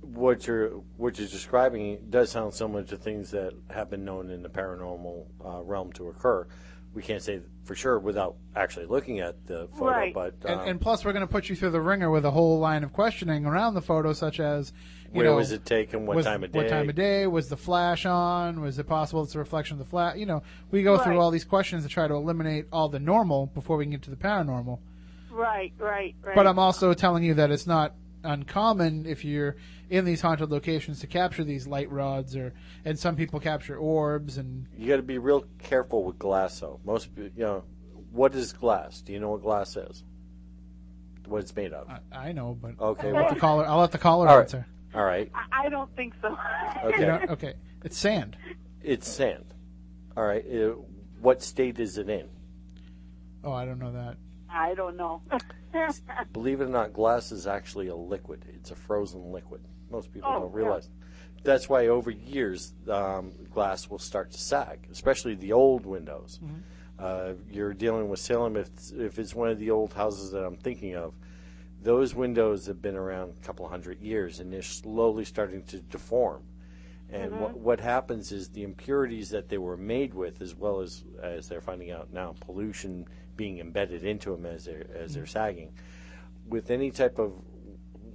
What you're describing does sound similar to things that have been known in the paranormal realm to occur. We can't say for sure without actually looking at the photo. Right. But, and plus, we're going to put you through the ringer with a whole line of questioning around the photo, such as, where was it taken? What time of day? Was the flash on? Was it possible it's a reflection of the flash? You know, we go through all these questions to try to eliminate all the normal before we can get to the paranormal. Right. But I'm also telling you that it's not uncommon if you're in these haunted locations to capture these light rods, and some people capture orbs, and you got to be real careful with glass. Though what is glass? Do you know what glass is? What it's made of? I know, but okay. I'll let the caller answer. All right. I don't think so. Okay. Okay. It's sand. It's sand. All right. What state is it in? Oh, I don't know that. I don't know. Believe it or not, glass is actually a liquid. It's a frozen liquid. Most people don't realize. Yeah. That's why over years, glass will start to sag, especially the old windows. Mm-hmm. You're dealing with Salem, if it's one of the old houses that I'm thinking of. Those windows have been around a couple hundred years, and they're slowly starting to deform. And mm-hmm. what happens is the impurities that they were made with, as well as they're finding out now, pollution being embedded into them as they're sagging. With any type of,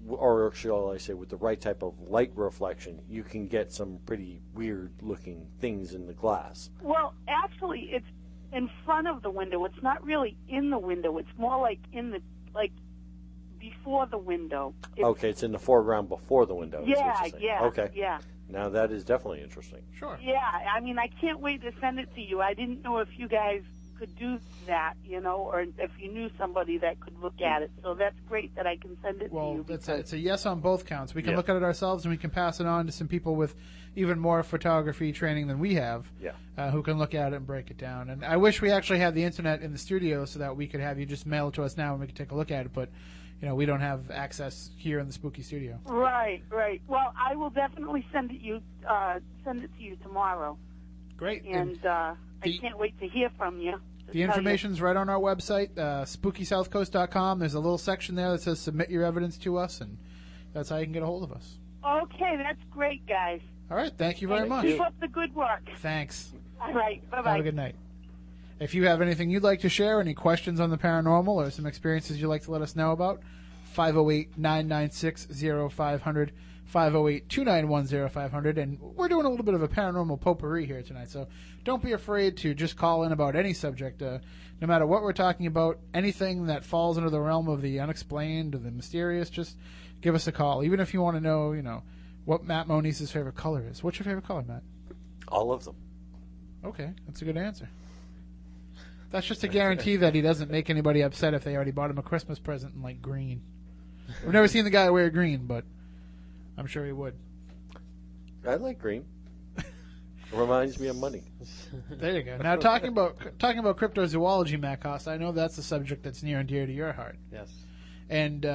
or shall I say, with the right type of light reflection, you can get some pretty weird-looking things in the glass. Well, actually, it's in front of the window. It's not really in the window. It's more like in the, like, before the window. It's in the foreground before the window. Yeah, yeah, okay. Yeah. Now that is definitely interesting. Sure. Yeah, I mean, I can't wait to send it to you. I didn't know if you guys could do that, you know, or if you knew somebody that could look at it. So that's great that I can send it to you. Well, it's a yes on both counts. We can look at it ourselves, and we can pass it on to some people with even more photography training than we have, who can look at it and break it down. And I wish we actually had the internet in the studio so that we could have you just mail it to us now and we could take a look at it, but... You know, we don't have access here in the Spooky Studio. Right, right. Well, I will definitely send it to you tomorrow. Great. And I can't wait to hear from you. The information's right on our website, SpookySouthCoast.com. There's a little section there that says submit your evidence to us, and that's how you can get a hold of us. Okay, that's great, guys. All right, thank you very much. Keep up the good work. Thanks. All right, bye-bye. Have a good night. If you have anything you'd like to share, any questions on the paranormal or some experiences you'd like to let us know about, 508-996-0500, 508-291-0500. And we're doing a little bit of a paranormal potpourri here tonight, so don't be afraid to just call in about any subject. No matter what we're talking about, anything that falls into the realm of the unexplained or the mysterious, just give us a call. Even if you want to know, you know, what Matt Moniz's favorite color is. What's your favorite color, Matt? All of them. Okay, that's a good answer. That's just a guarantee that he doesn't make anybody upset if they already bought him a Christmas present in, like, green. We've never seen the guy wear green, but I'm sure he would. I like green. It reminds me of money. There you go. Now, talking about cryptozoology, Matt Costa, I know that's a subject that's near and dear to your heart. Yes. And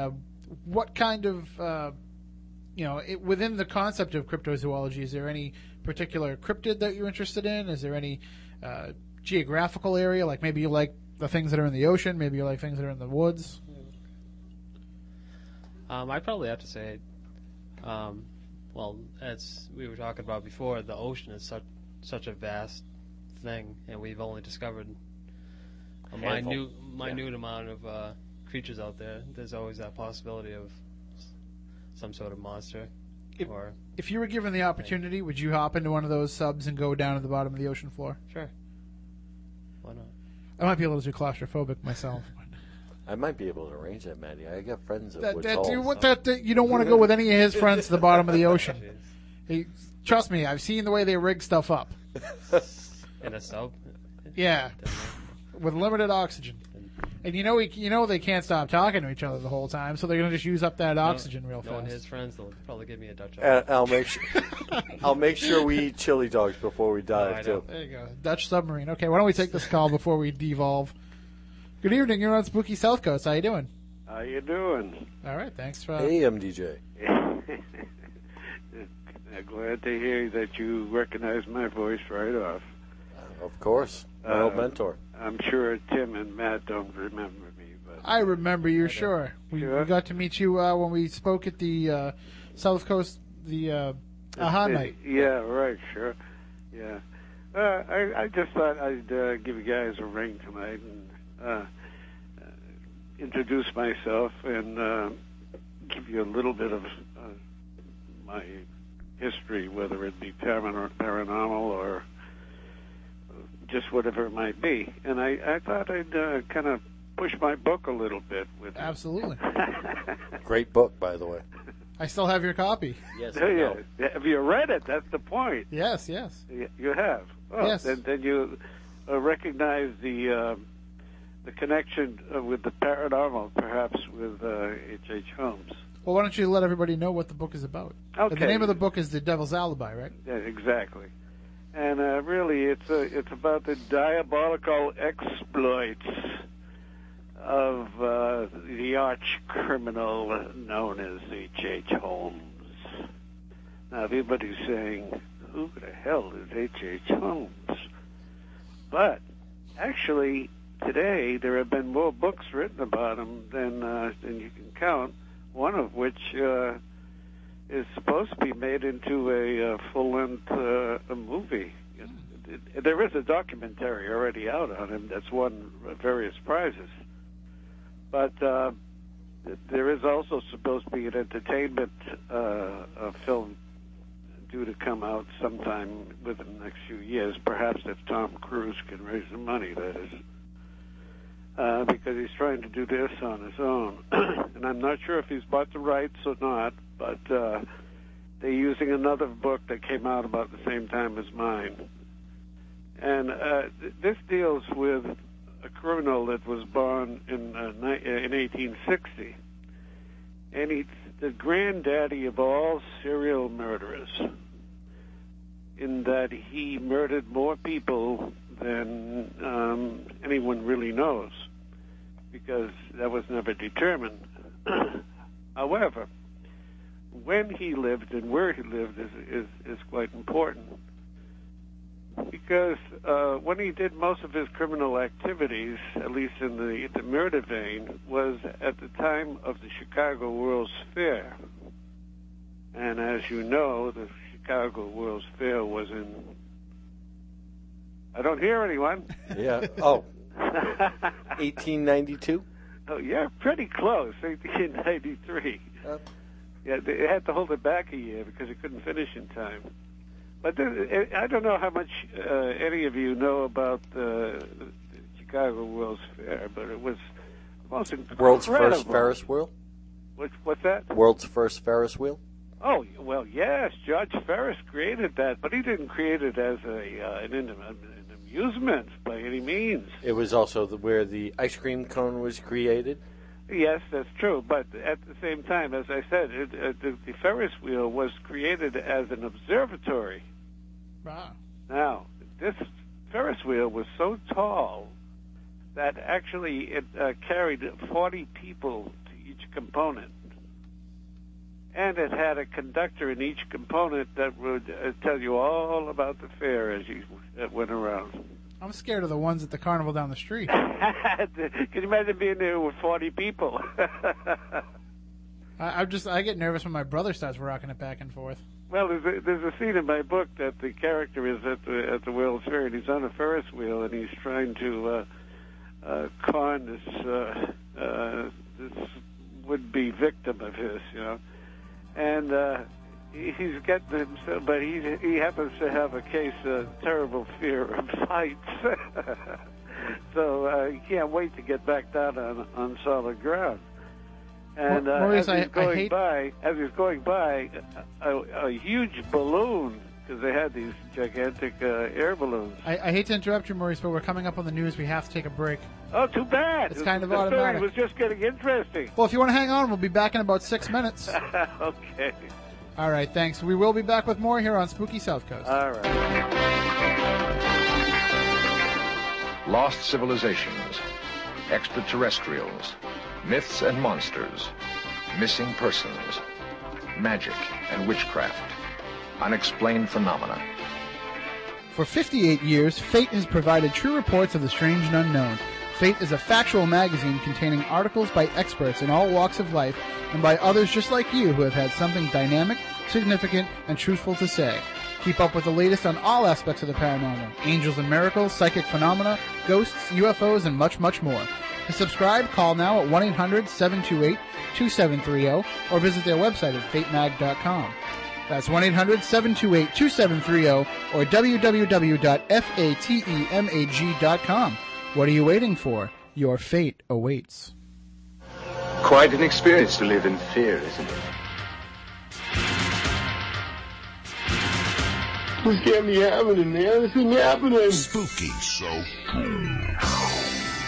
what kind of, within the concept of cryptozoology, is there any particular cryptid that you're interested in? Is there any... geographical area, like maybe you like the things that are in the ocean, maybe you like things that are in the woods? I'd probably have to say, as we were talking about before, the ocean is such a vast thing, and we've only discovered a minute amount of creatures out there. There's always that possibility of some sort of monster. If you were given the opportunity, would you hop into one of those subs and go down to the bottom of the ocean floor? Sure. Why not? I might be a little too claustrophobic myself. I might be able to arrange that, Maddie. I got friends that you don't want to go with any of his friends to the bottom of the ocean. Hey, trust me, I've seen the way they rig stuff up. In a sub? Yeah, with limited oxygen. And they can't stop talking to each other the whole time, so they're going to just use up that oxygen real fast. No, and his friends will probably give me a Dutch oven. I'll make sure we eat chili dogs before we dive, too. There you go. Dutch submarine. Okay, why don't we take this call before we devolve? Good evening. You're on Spooky South Coast. How you doing? How you doing? All right, thanks for... Hey, MDJ. Glad to hear that you recognize my voice right off. Of course. My old mentor. I'm sure Tim and Matt don't remember me. But I remember you, sure. We got to meet you when we spoke at the South Coast, the AHA night. Yeah, right, sure. Yeah. I just thought I'd give you guys a ring tonight and introduce myself and give you a little bit of my history, whether it be paranormal or just whatever it might be. And I thought I'd kind of push my book a little bit with it. Absolutely. Great book, by the way. I still have your copy. Yes, have you read it? That's the point. Yes. You have? Oh, yes. Then you recognize the connection with the paranormal, perhaps with H. H. Holmes. Well, why don't you let everybody know what the book is about? Okay. And the name of the book is The Devil's Alibi, right? Yeah, exactly. And really, it's about the diabolical exploits of the arch criminal known as H. H. Holmes. Now, everybody's saying, who the hell is H. H. Holmes? But actually, today there have been more books written about him than you can count. One of which is supposed to be made into a full-length a movie. There is a documentary already out on him that's won various prizes. But there is also supposed to be an entertainment film due to come out sometime within the next few years, perhaps if Tom Cruise can raise the money, that is, because he's trying to do this on his own. And I'm not sure if he's bought the rights or not, but they're using another book that came out about the same time as mine. And this deals with a criminal that was born in 1860. And he's the granddaddy of all serial murderers, in that he murdered more people than anyone really knows, because that was never determined. However, when he lived and where he lived is quite important, because when he did most of his criminal activities, at least in the murder vein, was at the time of the Chicago World's Fair. And as you know, the Chicago World's Fair was in... I don't hear anyone. Yeah. Oh. 1892? Oh, yeah, pretty close, 1893. Yeah, they had to hold it back a year because it couldn't finish in time. But then, I don't know how much any of you know about the Chicago World's Fair, but it was most incredible. World's first Ferris wheel? What's that? World's first Ferris wheel? Oh, well, yes, George Ferris created that, but he didn't create it as an amusement by any means. It was also where the ice cream cone was created. Yes, that's true, but at the same time, as I said, the Ferris wheel was created as an observatory. Wow. Now, this Ferris wheel was so tall that actually it carried 40 people to each component. And it had a conductor in each component that would tell you all about the fair as you went around. I'm scared of the ones at the carnival down the street. Can you imagine being there with 40 people? I get nervous when my brother starts rocking it back and forth. Well, there's a scene in my book that the character is at the World's Fair, and he's on a Ferris wheel, and he's trying to con this would-be victim of his, you know. And he's getting himself, but he happens to have a case of terrible fear of heights. So he can't wait to get back down on solid ground. And Maurice, as he's going by, a huge balloon, because they had these gigantic air balloons. I hate to interrupt you, Maurice, but we're coming up on the news. We have to take a break. Oh, too bad. It's kind of automatic. It was just getting interesting. Well, if you want to hang on, we'll be back in about 6 minutes. Okay. All right, thanks. We will be back with more here on Spooky South Coast. All right. Lost civilizations, extraterrestrials, myths and monsters, missing persons, magic and witchcraft, unexplained phenomena. For 58 years, Fate has provided true reports of the strange and unknown. Fate is a factual magazine containing articles by experts in all walks of life and by others just like you who have had something dynamic, significant, and truthful to say. Keep up with the latest on all aspects of the paranormal, angels and miracles, psychic phenomena, ghosts, UFOs, and much, much more. To subscribe, call now at 1-800-728-2730 or visit their website at fatemag.com. That's 1-800-728-2730 or www.fatemag.com. What are you waiting for? Your fate awaits. Quite an experience to live in fear, isn't it? This can't be happening, man. This isn't happening. Spooky South Coast.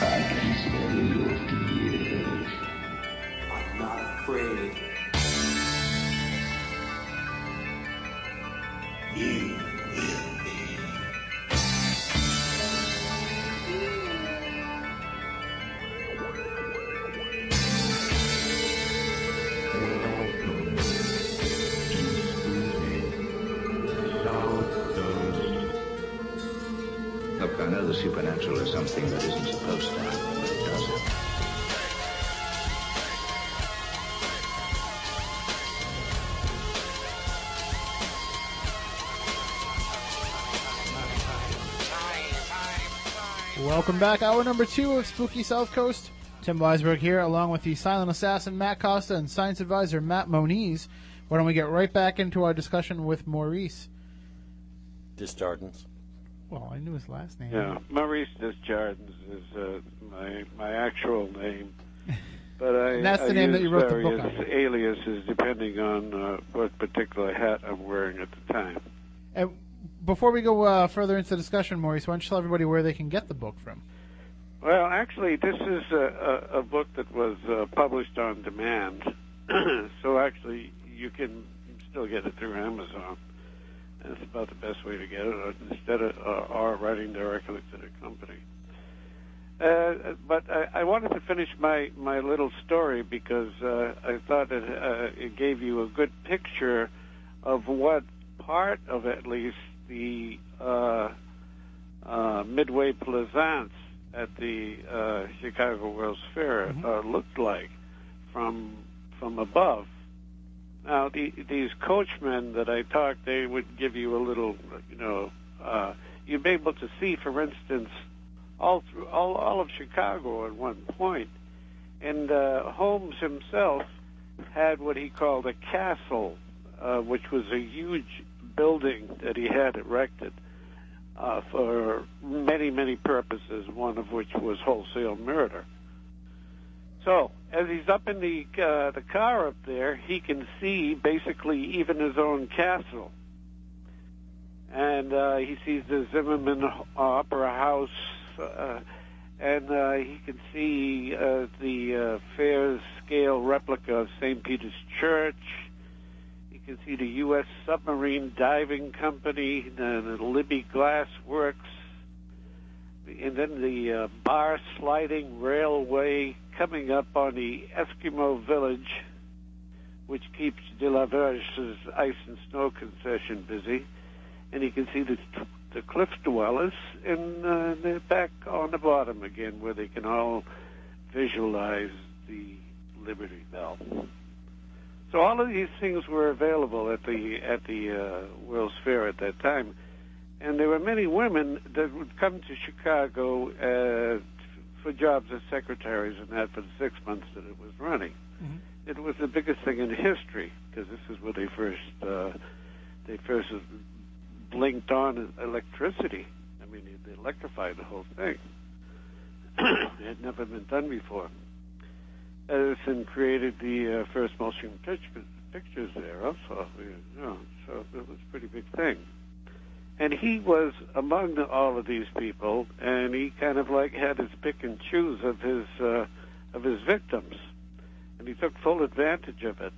I can smell your fear. I'm not afraid. Supernatural is something that isn't supposed to happen, but it does. Welcome back, hour number 2 of Spooky South Coast. Tim Weisberg here, along with the silent assassin Matt Costa and science advisor Matt Moniz. Why don't we get right back into our discussion with Maurice Desjardins? Well, I knew his last name. Yeah, Maurice Desjardins is my actual name, but I name use that you wrote various the book on. Aliases depending on what particular hat I'm wearing at the time. And before we go further into the discussion, Maurice, why don't you tell everybody where they can get the book from? Well, actually, this is a book that was published on demand, so actually you can still get it through Amazon. It's about the best way to get it, instead of writing directly to the company. But I wanted to finish my little story because I thought it gave you a good picture of what part of at least the Midway Plaisance at the Chicago World's Fair looked like from above. Now, these coachmen that I talked, they would give you a little, you'd be able to see, for instance, all of Chicago at one point. And Holmes himself had what he called a castle, which was a huge building that he had erected for many, many purposes, one of which was wholesale murder. So, as he's up in the car up there, he can see basically even his own castle. And he sees the Zimmerman Opera House, and he can see the fair's scale replica of St. Peter's Church. He can see the U.S. Submarine Diving Company, the Libby Glass Works, and then the bar sliding railway coming up on the Eskimo village, which keeps De La Verge's ice and snow concession busy. And you can see the cliff dwellers, and they're back on the bottom again where they can all visualize the Liberty Bell. So all of these things were available at the World's Fair at that time. And there were many women that would come to Chicago for jobs as secretaries and that for the 6 months that it was running. Mm-hmm. It was the biggest thing in history because this is where they first blinked on electricity. I mean, they electrified the whole thing. It had never been done before. Edison created the first motion pictures there also. So it was a pretty big thing. And he was among all of these people, and he kind of like had his pick and choose of his victims, and he took full advantage of it.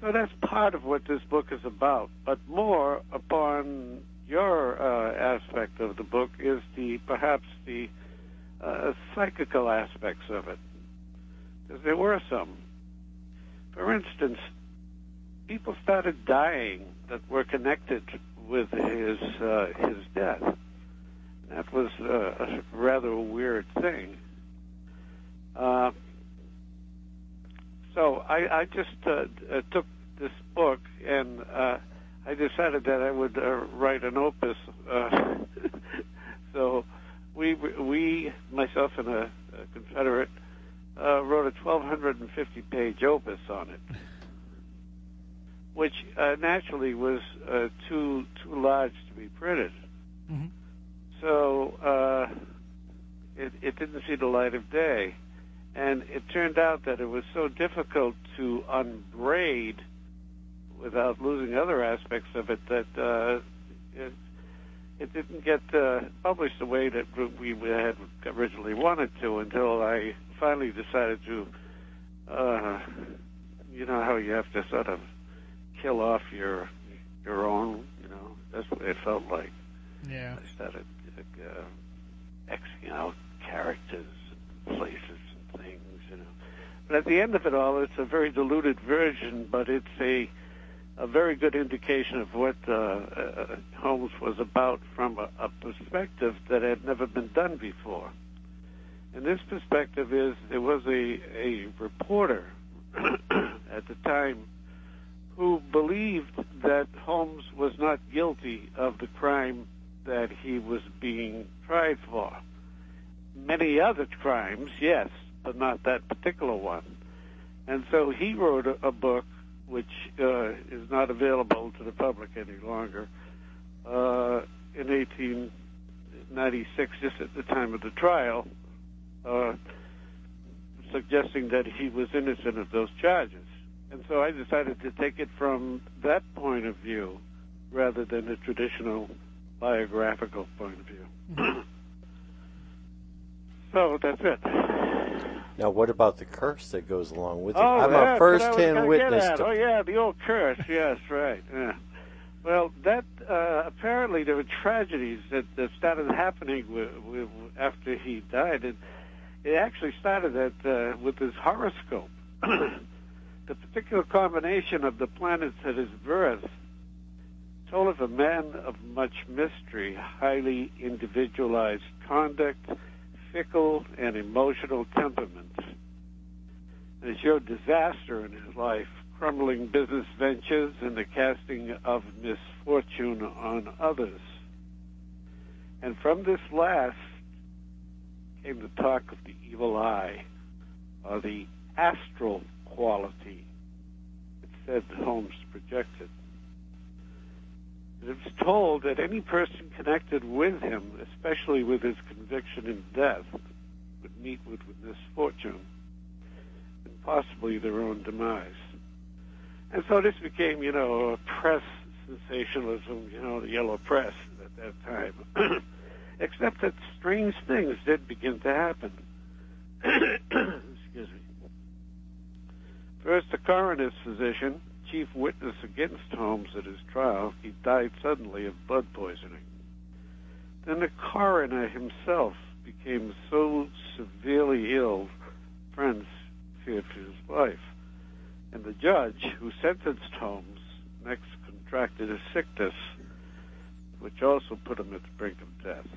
So that's part of what this book is about. But more upon your aspect of the book is perhaps the psychical aspects of it, because there were some. For instance, people started dying that were connected with his death. That was a rather weird thing. So I just took this book and I decided that I would write an opus. So we myself and a confederate, wrote a 1,250-page opus on it. Which naturally was too large to be printed, so it didn't see the light of day, and it turned out that it was so difficult to unbraid without losing other aspects of it that it didn't get published the way that we had originally wanted to until I finally decided to, you know how you have to sort of kill off your own, That's what it felt like. Yeah. I started Xing out characters and places and things, you know. But at the end of it all, it's a very diluted version, but it's a very good indication of what Holmes was about from a perspective that had never been done before. And this perspective is there was a reporter at the time who believed that Holmes was not guilty of the crime that he was being tried for. Many other crimes, yes, but not that particular one. And so he wrote a book which is not available to the public any longer, in 1896, just at the time of the trial, suggesting that he was innocent of those charges. And so I decided to take it from that point of view rather than the traditional biographical point of view. Mm-hmm. So that's it. Now, what about the curse that goes along with it? Oh, I'm a first-hand witness to... Oh, yeah, the old curse. Yes, right. Yeah. Well, that apparently there were tragedies that started happening after he died. And it actually started with his horoscope. The particular combination of the planets at his birth told of a man of much mystery, highly individualized conduct, fickle and emotional temperament. And it showed disaster in his life, crumbling business ventures, and the casting of misfortune on others. And from this last came the talk of the evil eye, or the astral quality, it said Holmes projected. It was told that any person connected with him, especially with his conviction in death, would meet with misfortune and possibly their own demise. And so this became, you know, a press sensationalism, you know, the yellow press at that time. Except that strange things did begin to happen. Excuse me. First, the coroner's physician, chief witness against Holmes at his trial, he died suddenly of blood poisoning. Then the coroner himself became so severely ill, friends feared for his life. And the judge who sentenced Holmes next contracted a sickness, which also put him at the brink of death.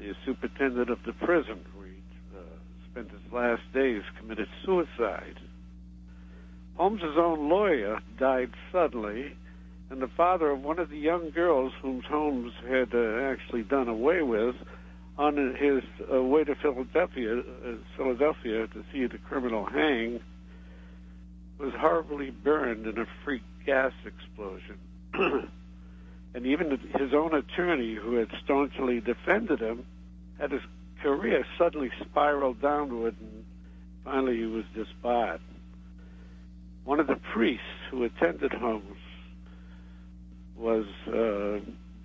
The superintendent of the prison, where he spent his last days, committed suicide. Holmes' own lawyer died suddenly, and the father of one of the young girls whom Holmes had actually done away with on his way to Philadelphia to see the criminal hang, was horribly burned in a freak gas explosion. And even his own attorney, who had staunchly defended him, had his career suddenly spiraled downward, and finally he was disbarred. One of the priests who attended Holmes was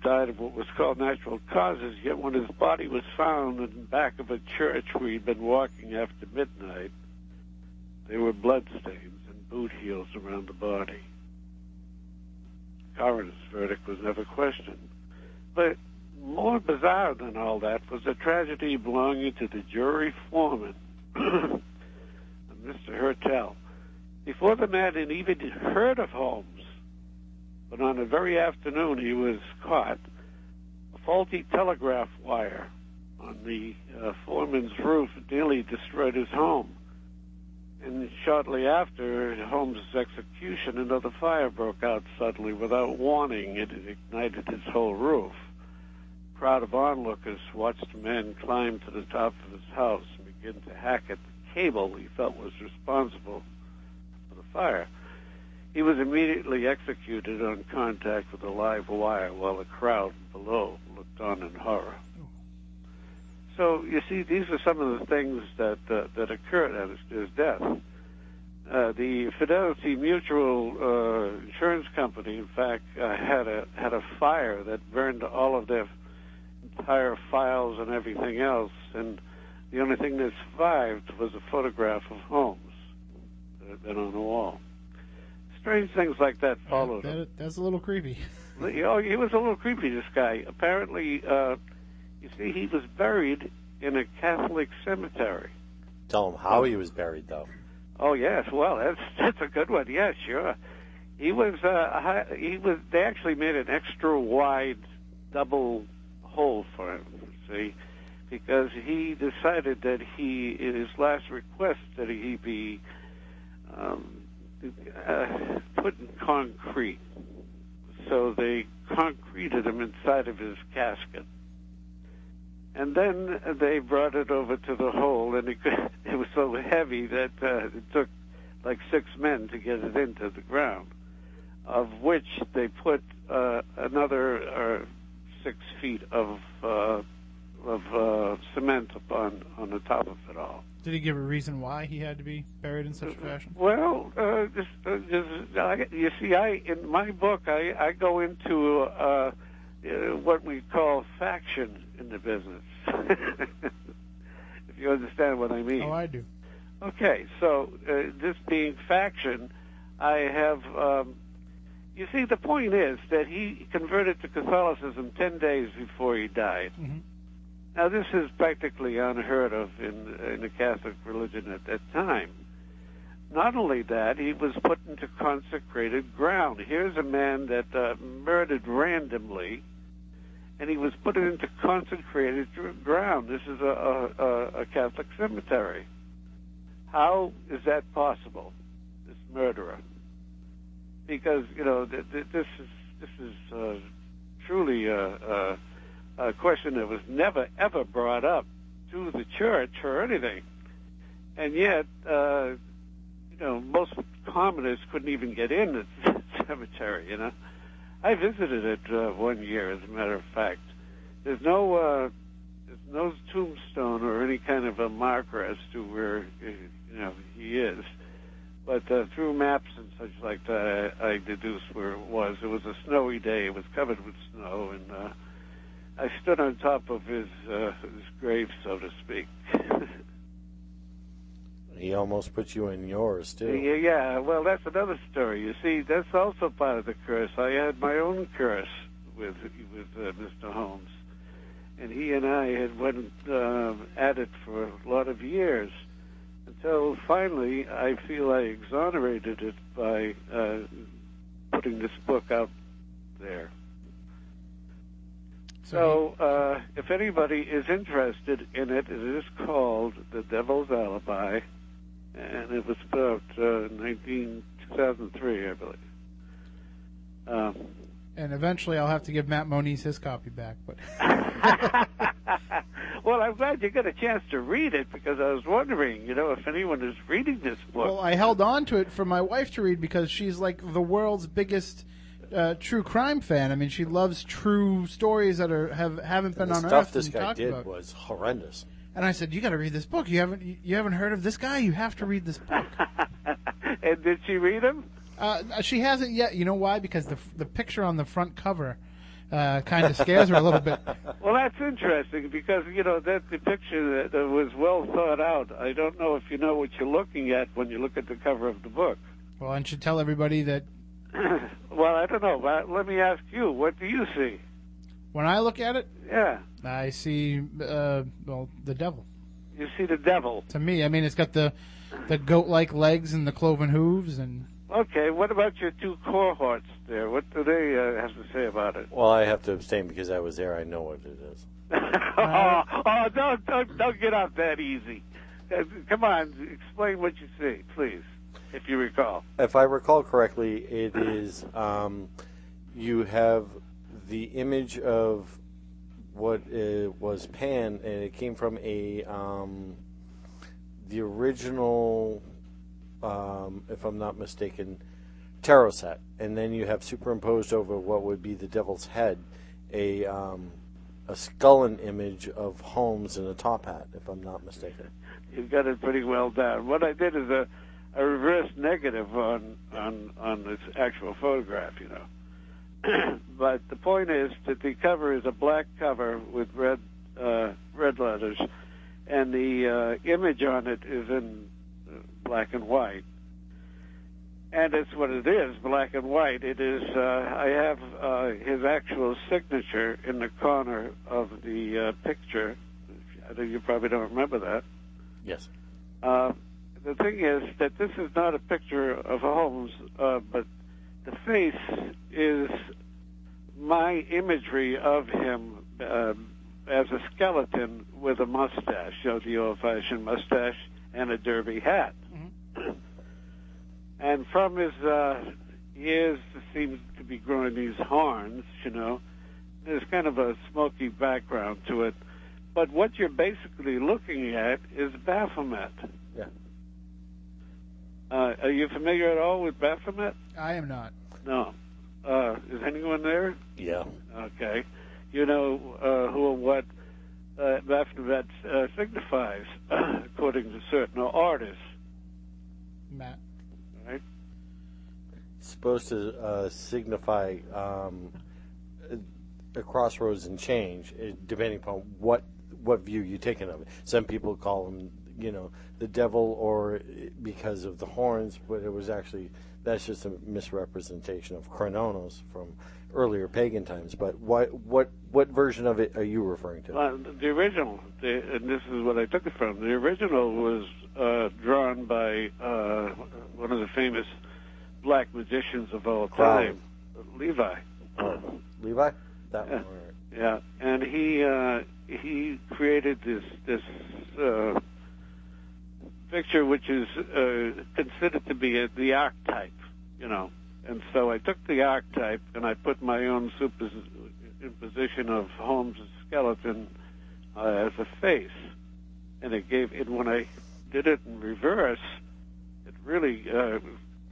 died of what was called natural causes, yet when his body was found in the back of a church where he'd been walking after midnight, there were bloodstains and boot heels around the body. The coroner's verdict was never questioned. But more bizarre than all that was a tragedy belonging to the jury foreman, Mr. Hertel. Before the man had even heard of Holmes, but on the very afternoon he was caught, a faulty telegraph wire on the foreman's roof nearly destroyed his home. And shortly after Holmes' execution, another fire broke out suddenly without warning. It ignited his whole roof. A crowd of onlookers watched a man climb to the top of his house and begin to hack at the cable he felt was responsible fire. He was immediately executed on contact with a live wire while the crowd below looked on in horror. So, you see, these are some of the things that occurred at his death. The Fidelity Mutual Insurance Company, in fact, had a fire that burned all of their entire files and everything else, and the only thing that survived was a photograph of Holmes that had been on the wall. Strange things like that followed him. That's a little creepy. you know, he was a little creepy, this guy. Apparently, you see, he was buried in a Catholic cemetery. Tell him how he was buried, though. Oh, yes. Well, that's a good one. Yeah, sure. He was. They actually made an extra wide double hole for him, see, because he decided that he, in his last request, that he be put in concrete. So they concreted him inside of his casket. And then they brought it over to the hole, and it was so heavy that it took like 6 men to get it into the ground, of which they put another 6 feet of cement on the top of it all. Did he give a reason why he had to be buried in such a fashion? Well, you see, in my book, I go into what we call faction in the business, if you understand what I mean. Oh, I do. Okay, so this being faction, I have... you see, the point is that he converted to Catholicism 10 days before he died. Mm-hmm. Now, this is practically unheard of in the Catholic religion at that time. Not only that, he was put into consecrated ground. Here's a man that murdered randomly, and he was put into consecrated ground. This is a Catholic cemetery. How is that possible, this murderer? Because, you know, this is truly a question that was never, ever brought up to the church or anything. And yet, you know, most commoners couldn't even get in the cemetery, you know. I visited it 1 year, as a matter of fact. There's no tombstone or any kind of a marker as to where, you know, he is. But through maps and such like that, I deduced where it was. It was a snowy day. It was covered with snow, and I stood on top of his grave, so to speak. He almost put you in yours, too. Yeah, well, that's another story. You see, that's also part of the curse. I had my own curse with Mr. Holmes, and he and I had went at it for a lot of years, until finally I feel I exonerated it by putting this book out there. So if anybody is interested in it, it is called The Devil's Alibi, and it was put out in 2003, I believe. And eventually I'll have to give Matt Moniz his copy back. But Well, I'm glad you got a chance to read it, because I was wondering, you know, if anyone is reading this book. Well, I held on to it for my wife to read, because she's like the world's biggest... true crime fan. I mean, she loves true stories that haven't been on Earth. The stuff this guy did was horrendous. And I said, "You got to read this book. You haven't heard of this guy. You have to read this book." And did she read him? She hasn't yet. You know why? Because the picture on the front cover kind of scares her a little bit. Well, that's interesting, because you know that the picture that was well thought out. I don't know if you know what you're looking at when you look at the cover of the book. Well, and should tell everybody that. Well, I don't know, but let me ask you, what do you see? When I look at it? Yeah. I see, the devil. You see the devil? To me, I mean, it's got the goat-like legs and the cloven hooves. And okay, what about your 2 cohorts there? What do they have to say about it? Well, I have to abstain because I was there. I know what it is. Oh, don't get off that easy. Come on, explain what you see, please. If you recall. If I recall correctly, it is you have the image of what was Pan, and it came from the original, if I'm not mistaken, tarot set. And then you have superimposed over what would be the devil's head, a skull and image of Holmes in a top hat, if I'm not mistaken. You've got it pretty well down. What I did is a reverse negative on this actual photograph, you know. But the point is that the cover is a black cover with red letters, and the image on it is in black and white. And it's what it is, black and white. It is, I have his actual signature in the corner of the picture. I know you probably don't remember that. Yes. The thing is that this is not a picture of Holmes, but the face is my imagery of him as a skeleton with a mustache, you know, the old-fashioned mustache and a derby hat. Mm-hmm. And from his ears seem to be growing these horns, you know. There's kind of a smoky background to it. But what you're basically looking at is Baphomet. Yeah. Are you familiar at all with Baphomet? I am not. No. Is anyone there? Yeah. Okay. You know who or what Baphomet signifies, according to certain artists. Matt. Supposed to signify a crossroads and change, depending upon what view you're taking of it. Some people call him, you know, the devil, or because of the horns, but it was actually, that's just a misrepresentation of Chrononos from earlier pagan times. But what version of it are you referring to? The original, and this is what I took it from. The original was drawn by one of the famous black magicians of all time, Levi. Oh, Levi? That one. Yeah, and he created this picture, which is considered to be the archetype, you know. And so I took the archetype and I put my own superimposition of Holmes' skeleton as a face, and it gave it. When I did it in reverse, it really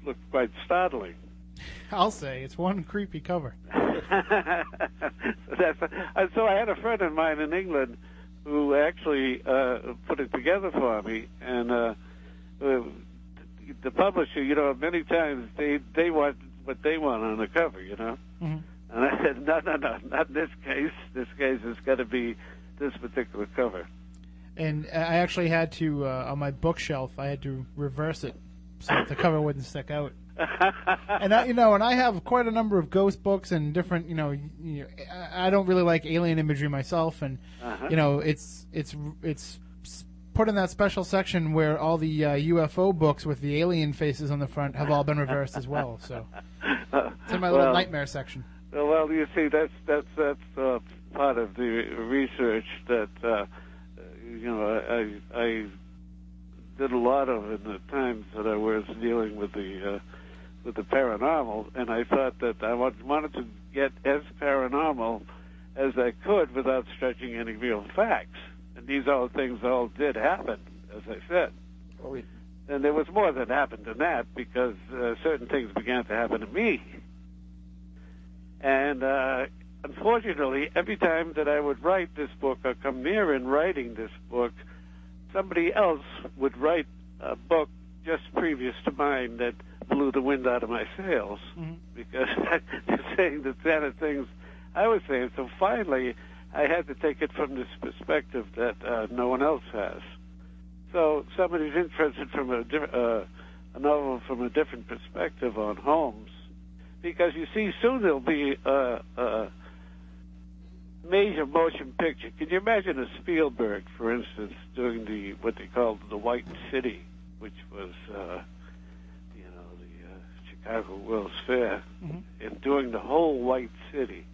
looked quite startling. I'll say it's one creepy cover. So I had a friend of mine in England who actually put it together for me, and the publisher, you know, many times they want what they want on the cover, you know. Mm-hmm. And I said, no, not in this case. This case has got to be this particular cover. And I actually had to on my bookshelf, I had to reverse it so that the cover wouldn't stick out. And I, you know, and I have quite a number of ghost books and different, you know I don't really like alien imagery myself, and you know, it's put in that special section where all the UFO books with the alien faces on the front have all been reversed as well. So it's in my little nightmare section. Well, you see, that's part of the research that you know, I did a lot of in the times that I was dealing with the paranormal, and I thought that I wanted to get as paranormal as I could without stretching any real facts. And these all things all did happen, as I said. Oh, yeah. And there was more that happened than that, because certain things began to happen to me. And unfortunately, every time that I would write this book or come near in writing this book, somebody else would write a book just previous to mine that blew the wind out of my sails, mm-hmm. because they're saying the kind of things I was saying. So finally, I had to take it from this perspective that no one else has. So somebody's interested from a novel from a different perspective on Holmes, because you see, soon there'll be a major motion picture. Can you imagine a Spielberg, for instance, doing the what they called the White City, which was you know, the Chicago World's Fair, mm-hmm. and doing the whole White City?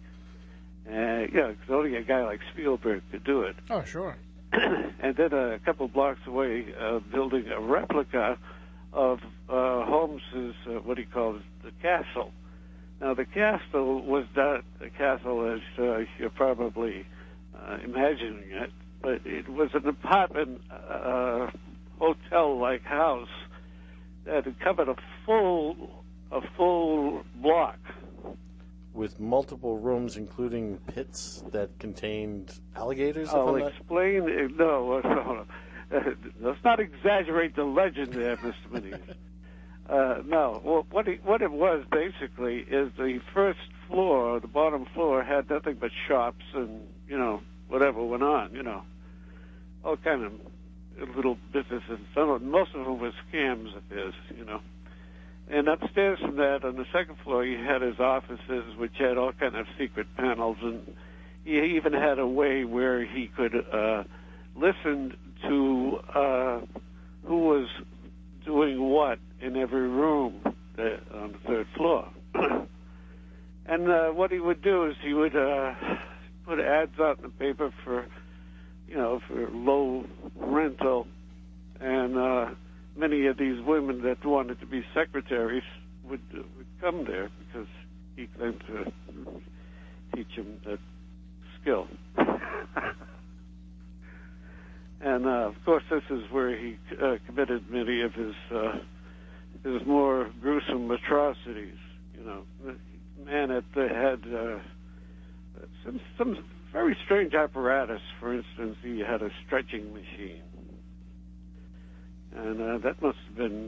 Yeah, because only a guy like Spielberg could do it. Oh, sure. And then a couple blocks away, building a replica of Holmes's what he calls the castle. Now, the castle was not a castle as you're probably imagining it, but it was an apartment, hotel-like house that had covered a full block. With multiple rooms, including pits that contained alligators? I'll explain. No, let's not exaggerate the legend there, Mr. Moniz. No. Well, what it was basically is the first floor, the bottom floor, had nothing but shops and, you know, whatever went on, you know, all kind of little businesses. Most of them were scams of his, you know. And upstairs from that, on the second floor, he had his offices, which had all kind of secret panels, and he even had a way where he could listen to who was doing what in every room on the third floor. And what he would do is he would put ads out in the paper for, you know, for low rental, and many of these women that wanted to be secretaries would come there because he claimed to teach them that skill. And of course, this is where he committed many of his more gruesome atrocities. You know, man had some very strange apparatus. For instance, he had a stretching machine, and that must have been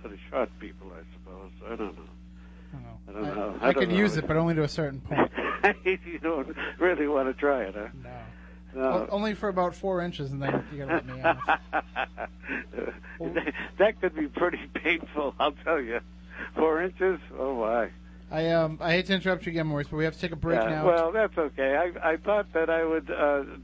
for the short people, I suppose. I don't know. I don't know. I could use it, but only to a certain point. You don't really want to try it, huh? No. No. Only for about 4 inches, and then you gotta let me off. That could be pretty painful, I'll tell you. 4 inches? Oh my! I hate to interrupt you again, Maurice, but we have to take a break now. Well, that's okay. I thought that I would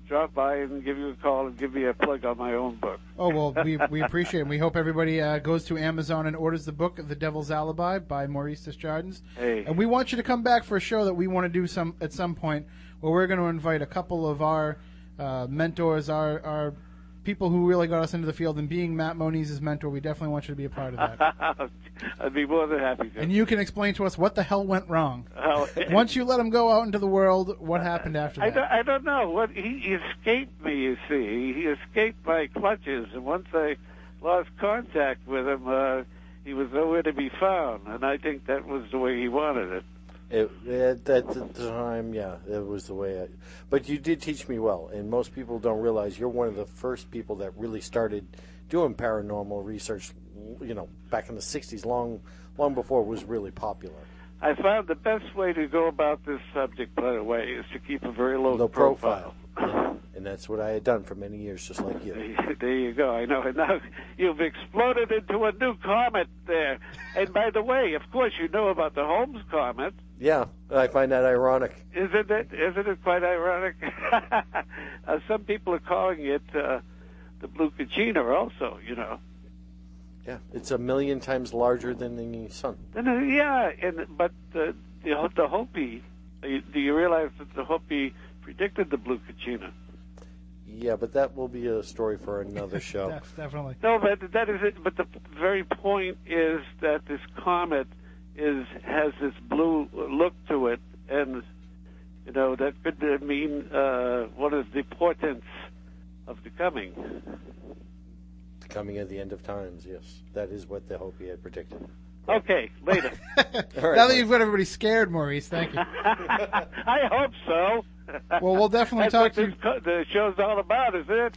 drop by and give you a call and give you a plug on my own book. Oh well, we appreciate it. We hope everybody goes to Amazon and orders the book, The Devil's Alibi by Maurice Desjardins. Hey. And we want you to come back for a show that we want to do at some point, where we're going to invite a couple of our mentors, our people who really got us into the field, and being Matt Moniz's mentor, we definitely want you to be a part of that. I'd be more than happy to. And you can explain to us what the hell went wrong. Once you let him go out into the world, what happened after that? I don't know. He escaped me, you see. He escaped my clutches, and once I lost contact with him, he was nowhere to be found, and I think that was the way he wanted it. At the time, yeah, it was the way but you did teach me well, and most people don't realize you're one of the first people that really started doing paranormal research, you know, back in the 60s, long before it was really popular. I found the best way to go about this subject, by the way, is to keep a very low profile. And that's what I had done for many years, just like you. There you go. I know. And now you've exploded into a new comet there. And by the way, of course, you know about the Holmes comet. Yeah, I find that ironic. Isn't it quite ironic? Some people are calling it the Blue Kachina also, you know. Yeah, it's 1,000,000 times larger than the sun. Yeah, but the Hopi, do you realize that the Hopi predicted the Blue Kachina? Yeah, but that will be a story for another show. Yes, definitely. No, but that is it. But the very point is that this comet has this blue look to it, and you know that could mean what is the portents of the coming? The coming of the end of times. Yes, that is what the Hopi had predicted. Okay, later. All right, now that you've got everybody scared, Maurice, thank you. I hope so. Well, we'll definitely talk to you. The show's all about, is it?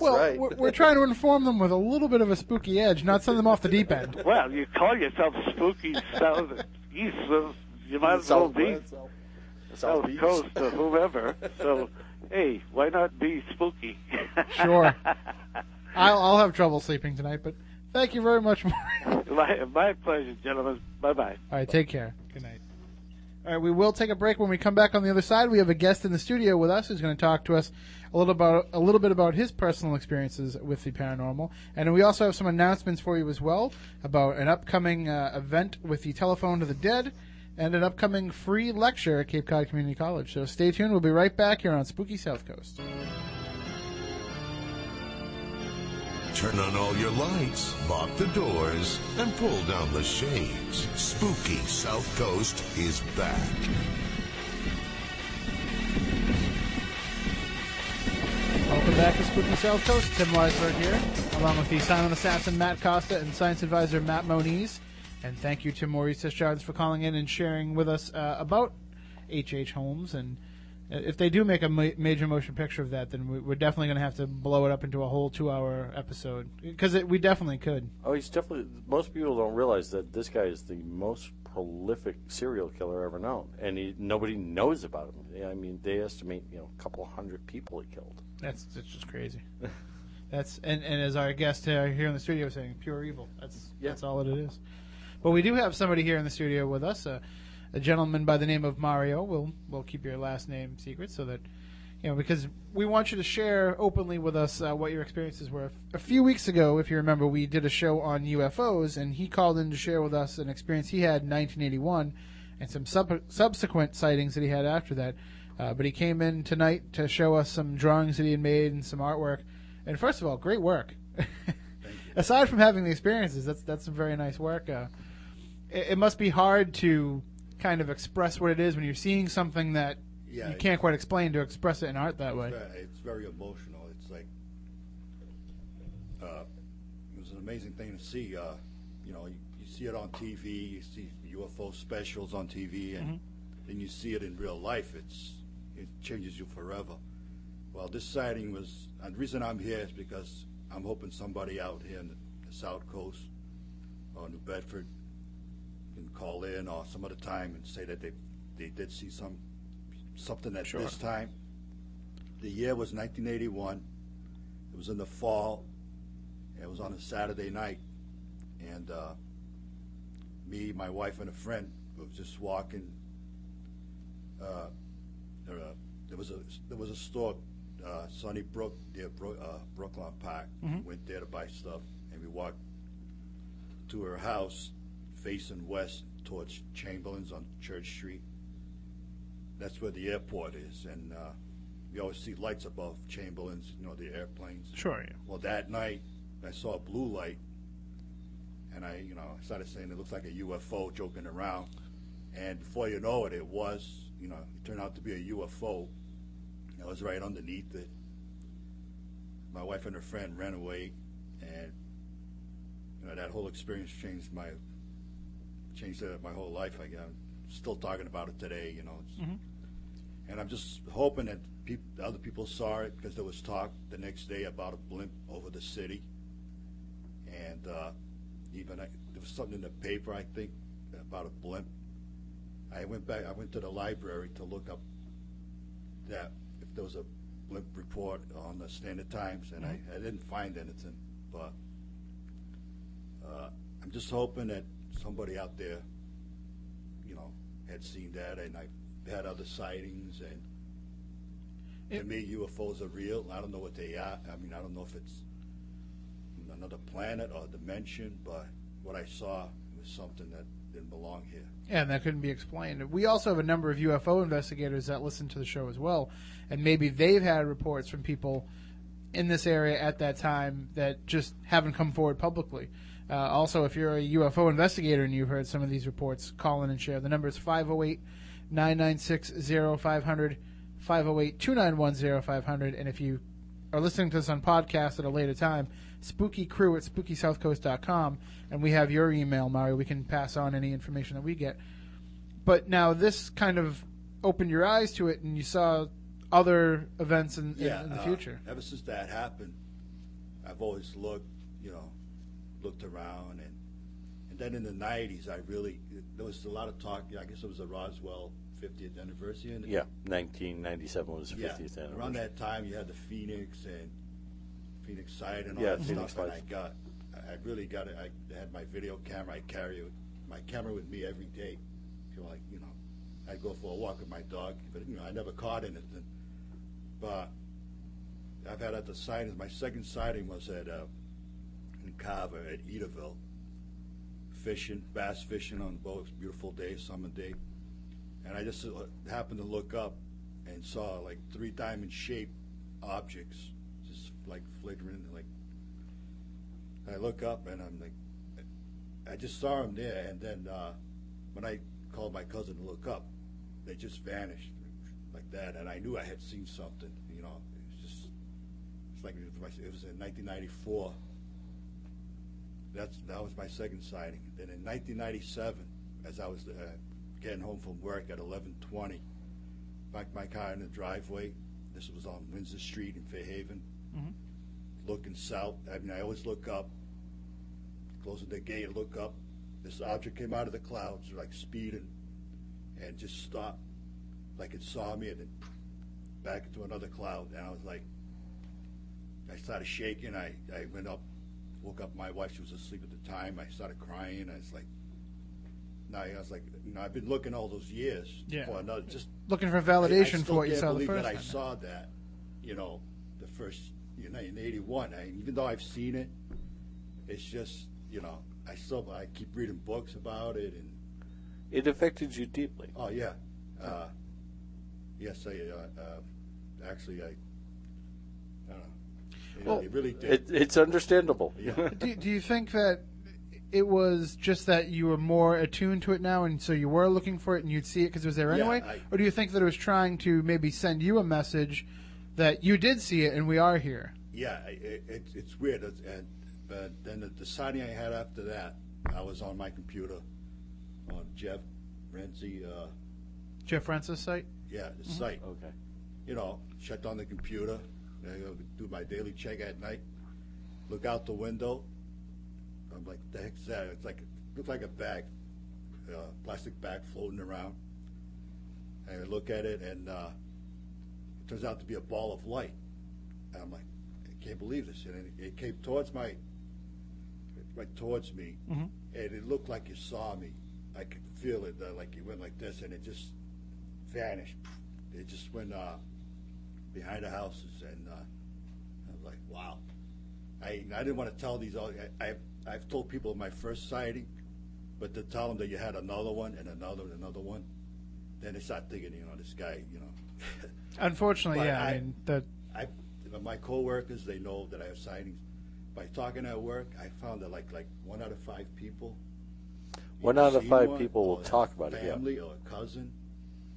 Well, right. We're trying to inform them with a little bit of a spooky edge, not send them off the deep end. Well, you call yourself Spooky South East, so you might as well be South Coast or whomever. So, hey, why not be spooky? Sure. I'll have trouble sleeping tonight, but thank you very much, Maurice. My pleasure, gentlemen. Bye-bye. All right, take care. Good night. All right, we will take a break. When we come back on the other side, we have a guest in the studio with us who's going to talk to us a little bit about his personal experiences with the paranormal. And we also have some announcements for you as well about an upcoming event with the Telephone to the Dead and an upcoming free lecture at Cape Cod Community College. So stay tuned. We'll be right back here on Spooky South Coast. Turn on all your lights, lock the doors, and pull down the shades. Spooky South Coast is back. Welcome back to Spooky South Coast. Tim Weisberg here, along with the silent assassin Matt Costa and science advisor Matt Moniz. And thank you to Maurice Desjardins for calling in and sharing with us about H. H. Holmes. And if they do make a major motion picture of that, then we're definitely going to have to blow it up into a whole 2-hour episode, because we definitely could. Oh, he's definitely. Most people don't realize that this guy is the most prolific serial killer ever known, and nobody knows about him. I mean, they estimate a couple hundred people he killed. That's just crazy. That's and as our guest here in the studio was saying, pure evil. That's all it is. But we do have somebody here in the studio with us, a gentleman by the name of Mario. We'll keep your last name secret so that, you know, because we want you to share openly with us what your experiences were. A few weeks ago, if you remember, we did a show on UFOs, and he called in to share with us an experience he had in 1981 and some subsequent sightings that he had after that. But he came in tonight to show us some drawings that he had made and some artwork. And first of all, great work. Aside from having the experiences, that's some very nice work. It must be hard to kind of express what it is when you're seeing something that you can't quite explain, to express it in art that way. It's very emotional. It's like it was an amazing thing to see. You know, you see it on TV, you see UFO specials on TV, and then you see it in real life. It changes you forever. Well, this sighting was, and the reason I'm here is because I'm hoping somebody out here in the South Coast or New Bedford can call in or some other time and say that they did see something at this time. The year was 1981. It was in the fall. It was on a Saturday night. And me, my wife, and a friend was just walking. There was a store, Sunnybrook, near Brooklyn Park. Went there to buy stuff, and we walked to her house facing west towards Chamberlain's on Church Street. That's where the airport is, and you always see lights above Chamberlain's, you know, the airplanes. Sure, yeah. Well, that night, I saw a blue light, and I started saying it looks like a UFO, joking around. And before you know it, it turned out to be a UFO. I was right underneath it. My wife and her friend ran away, and that whole experience changed my whole life. I'm still talking about it today. And I'm just hoping that other people saw it, because there was talk the next day about a blimp over the city, and there was something in the paper, I think, about a blimp. I went to the library to look up that, if there was a blimp report on the Standard Times, and I didn't find anything, but I'm just hoping that somebody out there, had seen that, and I've had other sightings, and to me, UFOs are real. I don't know what they are. I mean, I don't know if it's another planet or dimension, but what I saw was something that didn't belong here. Yeah, and that couldn't be explained. We also have a number of UFO investigators that listen to the show as well, and maybe they've had reports from people in this area at that time that just haven't come forward publicly. Also, if you're a UFO investigator and you've heard some of these reports, call in and share. The number is 508-996-0500, 508-291-0500, and if you are listening to this on podcast at a later time, SpookyCrew@SpookySouthCoast.com, and we have your email, Mario. We can pass on any information that we get. But now this kind of opened your eyes to it, and you saw other events in the future. Ever since that happened, I've always looked around, and then in the 90s, there was a lot of talk. I guess it was the Roswell 50th anniversary. 1997 was the 50th anniversary. Around that time, you had the Phoenix and Phoenix Side and all that Phoenix stuff. Lights. And I really got it. I had my video camera. I carry my camera with me every day. I'd go for a walk with my dog, but I never caught anything. But I've had other sightings. My second sighting was at in Carver at Edaville, bass fishing on the boat. It was a beautiful day, summer day. And I just happened to look up and saw like three diamond shaped objects just like flickering. I look up and I'm like, I just saw them there. And then when I called my cousin to look up, they just vanished like that. And I knew I had seen something. It was in 1994. That was my second sighting. Then in 1997, as I was getting home from work at 11:20, parked my car in the driveway. This was on Windsor Street in Fairhaven. Looking south, I always look up, closing the gate, look up. This object came out of the clouds, like speeding, and just stopped, like it saw me, and then back into another cloud. And I was like, I started shaking. I went up, woke up my wife. She was asleep at the time. I started crying. I was like, No, I was like, you know, I've been looking all those years for another, just looking for validation for what you saw the first time. I saw that, you know, the first, you know, in '81. Even though I've seen it, it's just, you know, I keep reading books about it, and it affected you deeply. Oh yeah, yes. Actually, I don't know. Well, it really did. It's understandable. Yeah. Do you think that it was just that you were more attuned to it now, and so you were looking for it, and you'd see it because it was there anyway? Or do you think that it was trying to maybe send you a message that you did see it and we are here? Yeah, it's weird. But then the sighting I had after that, I was on my computer on Jeff Renzi's site? Yeah, the site. Okay. You know, shut down the computer. I go do my daily check at night, look out the window. I'm like, the heck's that? It's like, it looked like a bag, plastic bag floating around. And I look at it, and it turns out to be a ball of light. And I'm like, I can't believe this. And it came towards me, and it looked like it saw me. I could feel it, like it went like this, and it just vanished. It just went behind the houses, and I was like, wow. I didn't want to tell these. I've told people my first sighting, but to tell them that you had another one and another and another one, then they start thinking, you know, this guy, you know. Unfortunately, yeah. My coworkers, they know that I have sightings. By talking at work, I found that like 1 out of 5 people. 1 out of 5 people will talk about it. Family or a cousin.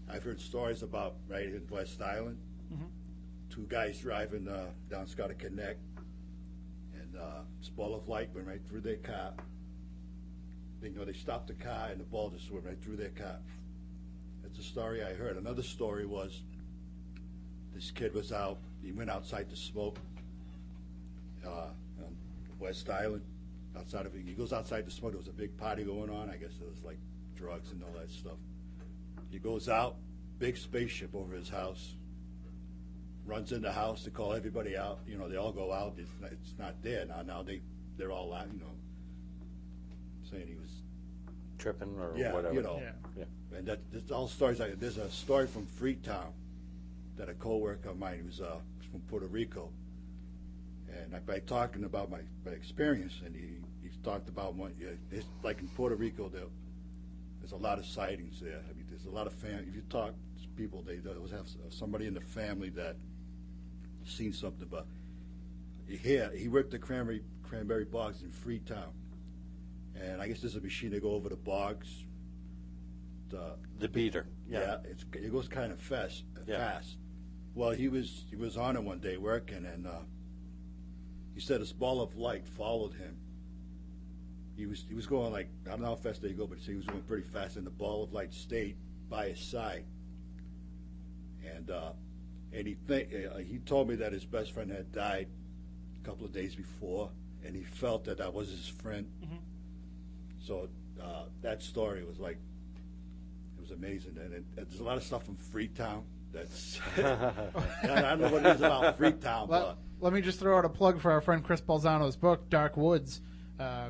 I've heard stories about right in West Island. Mm-hmm. 2 guys driving down Scotta Connect, and this ball of light went right through their car. They, you know, they stopped the car, and the ball just went right through their car. That's a story I heard. Another story was this kid was out. He went outside to smoke on West Island. He goes outside to smoke. There was a big party going on. I guess it was like drugs and all that stuff. He goes out, big spaceship over his house. Runs in the house to call everybody out. You know, they all go out. It's not there now. Now they're all out. You know, saying he was tripping or whatever. You know, yeah. And that's all stories. There's a story from Freetown that a coworker of mine, he was from Puerto Rico, and by talking about my experience, and he talked about one. It's like in Puerto Rico, there's a lot of sightings there. I mean, there's a lot of family. If you talk to people, they always have somebody in the family that seen something. But here he worked the cranberry bogs in Freetown, and I guess there's a machine to go over the bogs, the beater. It goes kind of fast. Well, he was on it one day working, and he said this ball of light followed him. He was going, like, I don't know how fast they go, but he was going pretty fast, and the ball of light stayed by his side. And he told me that his best friend had died a couple of days before, and he felt that was his friend. Mm-hmm. So that story was like, it was amazing. And there's a lot of stuff from Freetown. That's I don't know what it is about Freetown. Let me just throw out a plug for our friend Chris Balzano's book, Dark Woods,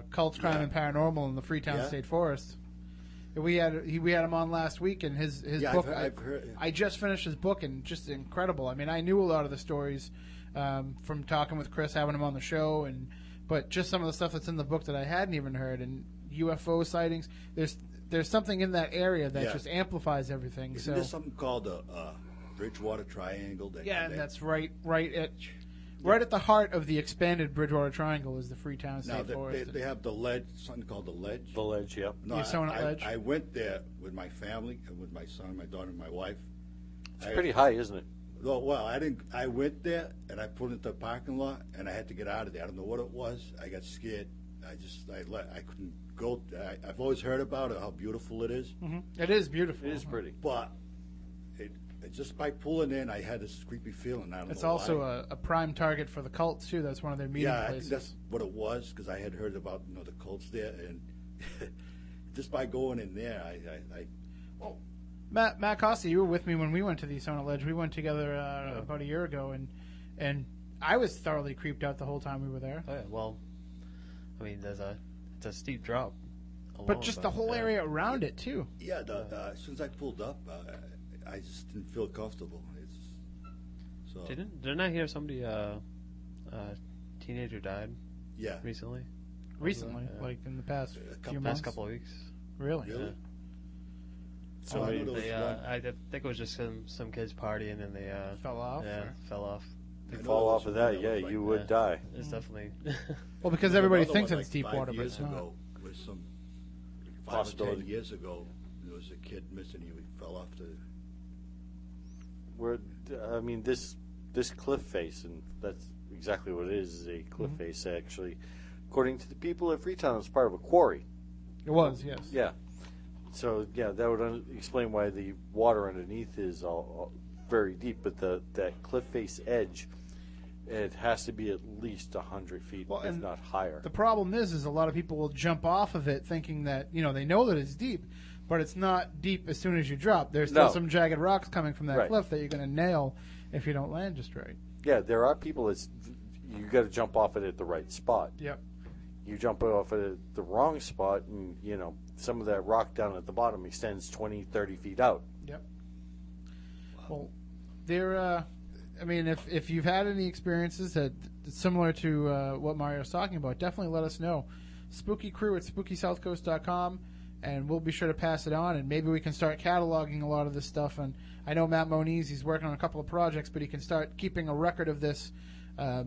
Cult, Crime, and Paranormal in the Freetown State Forest. We had him on last week, and his book. I just finished his book, and just incredible. I mean, I knew a lot of the stories from talking with Chris, having him on the show, but just some of the stuff that's in the book that I hadn't even heard, and UFO sightings. There's something in that area that just amplifies everything. Isn't there something called the Bridgewater Triangle? And that's right at the heart of the expanded Bridgewater Triangle is the Freetown State Forest. They have the ledge, something called the ledge. The ledge, yep. No, ledge. I went there with my family and with my son, my daughter, and my wife. It's pretty high, isn't it? Well, I didn't. I went there, and I pulled into the parking lot, and I had to get out of there. I don't know what it was. I got scared. I couldn't go. I've always heard about it, how beautiful it is. Mm-hmm. It is beautiful. It is pretty. But just by pulling in, I had this creepy feeling. It's also a prime target for the cults, too. That's one of their meeting places. Yeah, that's what it was, because I had heard about the cults there. And just by going in there, Matt Costa, you were with me when we went to the Sona Ledge. We went together about a year ago, and I was thoroughly creeped out the whole time we were there. Well, I mean, it's a steep drop. along. But just the whole area around it, too. Yeah, as soon as I pulled up, I just didn't feel comfortable. Didn't I hear somebody, teenager died? Yeah. Recently? Recently? Like in the past few months? Past couple of weeks. Really? Yeah. So I think it was just some kids partying and they fell off. Yeah, fell off. You fall off of that, yeah, you would die. It's definitely. Well, because everybody thinks it's deep water, but it's not. Was some 5 or 10 years ago, there was a kid missing. He fell off the. This cliff face, and that's exactly what it is a cliff face, actually. According to the people at Freetown, it's part of a quarry. It was, yes. Yeah. So, yeah, that would explain why the water underneath is all very deep, but that cliff face edge. It has to be at least 100 feet, if not higher. The problem is a lot of people will jump off of it thinking that, they know that it's deep, but it's not deep as soon as you drop. There's still some jagged rocks coming from that cliff that you're going to nail if you don't land just right. Yeah, there are people you got to jump off it at the right spot. Yep. You jump off it at the wrong spot, and, some of that rock down at the bottom extends 20, 30 feet out. Yep. Wow. Well, if you've had any experiences that similar to what Mario's talking about, definitely let us know. Spooky Crew at SpookySouthCoast.com, and we'll be sure to pass it on, and maybe we can start cataloging a lot of this stuff. And I know Matt Moniz, he's working on a couple of projects, but he can start keeping a record of this